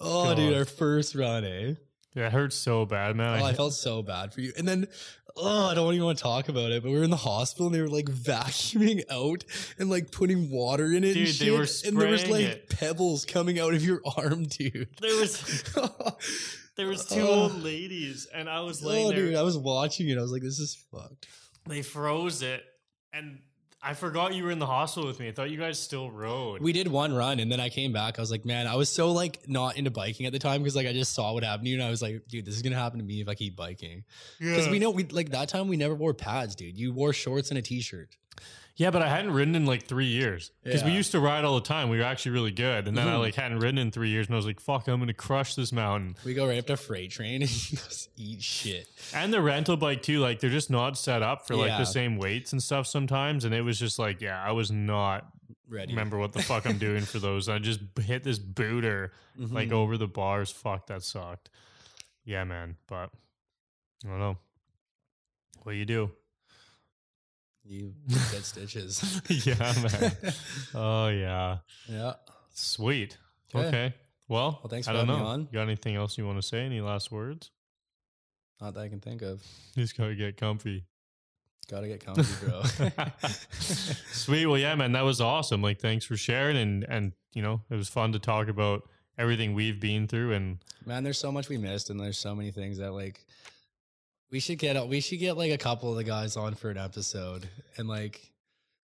God. Dude, our first run, eh? Yeah, it hurt so bad, man. Oh, I felt so bad for you. And then, oh, I don't even want to talk about it, but we were in the hospital and they were like vacuuming out and like putting water in it. Dude, and shit. They were spraying and there was like it. Pebbles coming out of your arm, dude. There was, there was two oh. old ladies and I was laying oh, there. Dude, I was watching it. I was like, this is fucked. They froze it and I forgot you were in the hospital with me. I thought you guys still rode. We did one run and then I came back. I was like, man, I was so like not into biking at the time because like I just saw what happened to you and I was like, dude, this is going to happen to me if I keep biking. Because yeah. we know we like that time we never wore pads, dude. You wore shorts and a t-shirt. Yeah, but I hadn't ridden in like three years because yeah. we used to ride all the time. We were actually really good. And then mm-hmm. I like hadn't ridden in three years and I was like, fuck, I'm going to crush this mountain. We go right up to freight train and just eat shit. And the rental bike too, like they're just not set up for yeah. like the same weights and stuff sometimes. And it was just like, yeah, I was not ready. Remember what the fuck I'm doing for those. I just hit this booter mm-hmm. like over the bars. Fuck, that sucked. Yeah, man. But I don't know. What do you do? You get stitches. Yeah, man. Oh, yeah. Yeah. Sweet. Okay. okay. Well, well, thanks for I don't having know. Me on. You got anything else you want to say? Any last words? Not that I can think of. You just got to get comfy. Got to get comfy, bro. Sweet. Well, yeah, man, that was awesome. Like, thanks for sharing. And, and, you know, it was fun to talk about everything we've been through. And, man, there's so much we missed. And there's so many things that, like, We should get we should get like a couple of the guys on for an episode and like,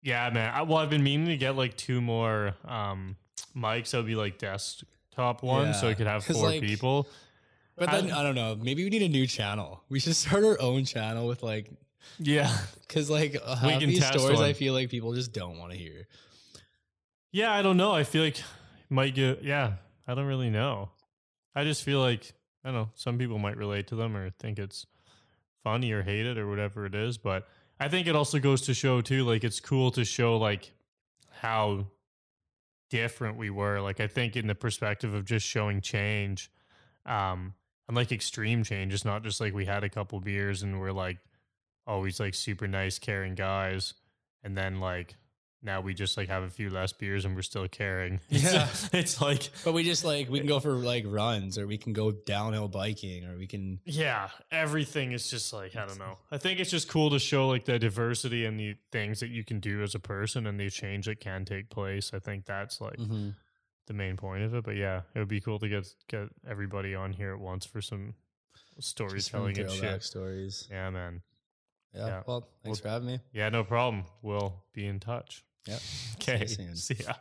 yeah, man. I, well, I've been meaning to get like two more um, mics. That would be like desktop ones, yeah. so I could have four like, people. But then I, I don't know. Maybe we need a new channel. We should start our own channel with like, yeah, because like half these stories, one. I feel like people just don't want to hear. Yeah, I don't know. I feel like might get yeah. I don't really know. I just feel like I don't know. Some people might relate to them or think it's funny or hate it or whatever it is, but I think it also goes to show too, like it's cool to show like how different we were. Like I think in the perspective of just showing change, um, and like extreme change, it's not just like we had a couple beers and we're like always like super nice, caring guys, and then like now we just like have a few less beers and we're still caring. Yeah. It's like, but we just like, we can go for like runs, or we can go downhill biking, or we can. Yeah. Everything is just like, I don't know. I think it's just cool to show like the diversity and the things that you can do as a person and the change that can take place. I think that's like mm-hmm. the main point of it. But yeah, it would be cool to get, get everybody on here at once for some storytelling and shit. Stories. Yeah, man. Yeah. yeah. Well, thanks we'll, for having me. Yeah, no problem. We'll be in touch. Yep. Okay. See ya.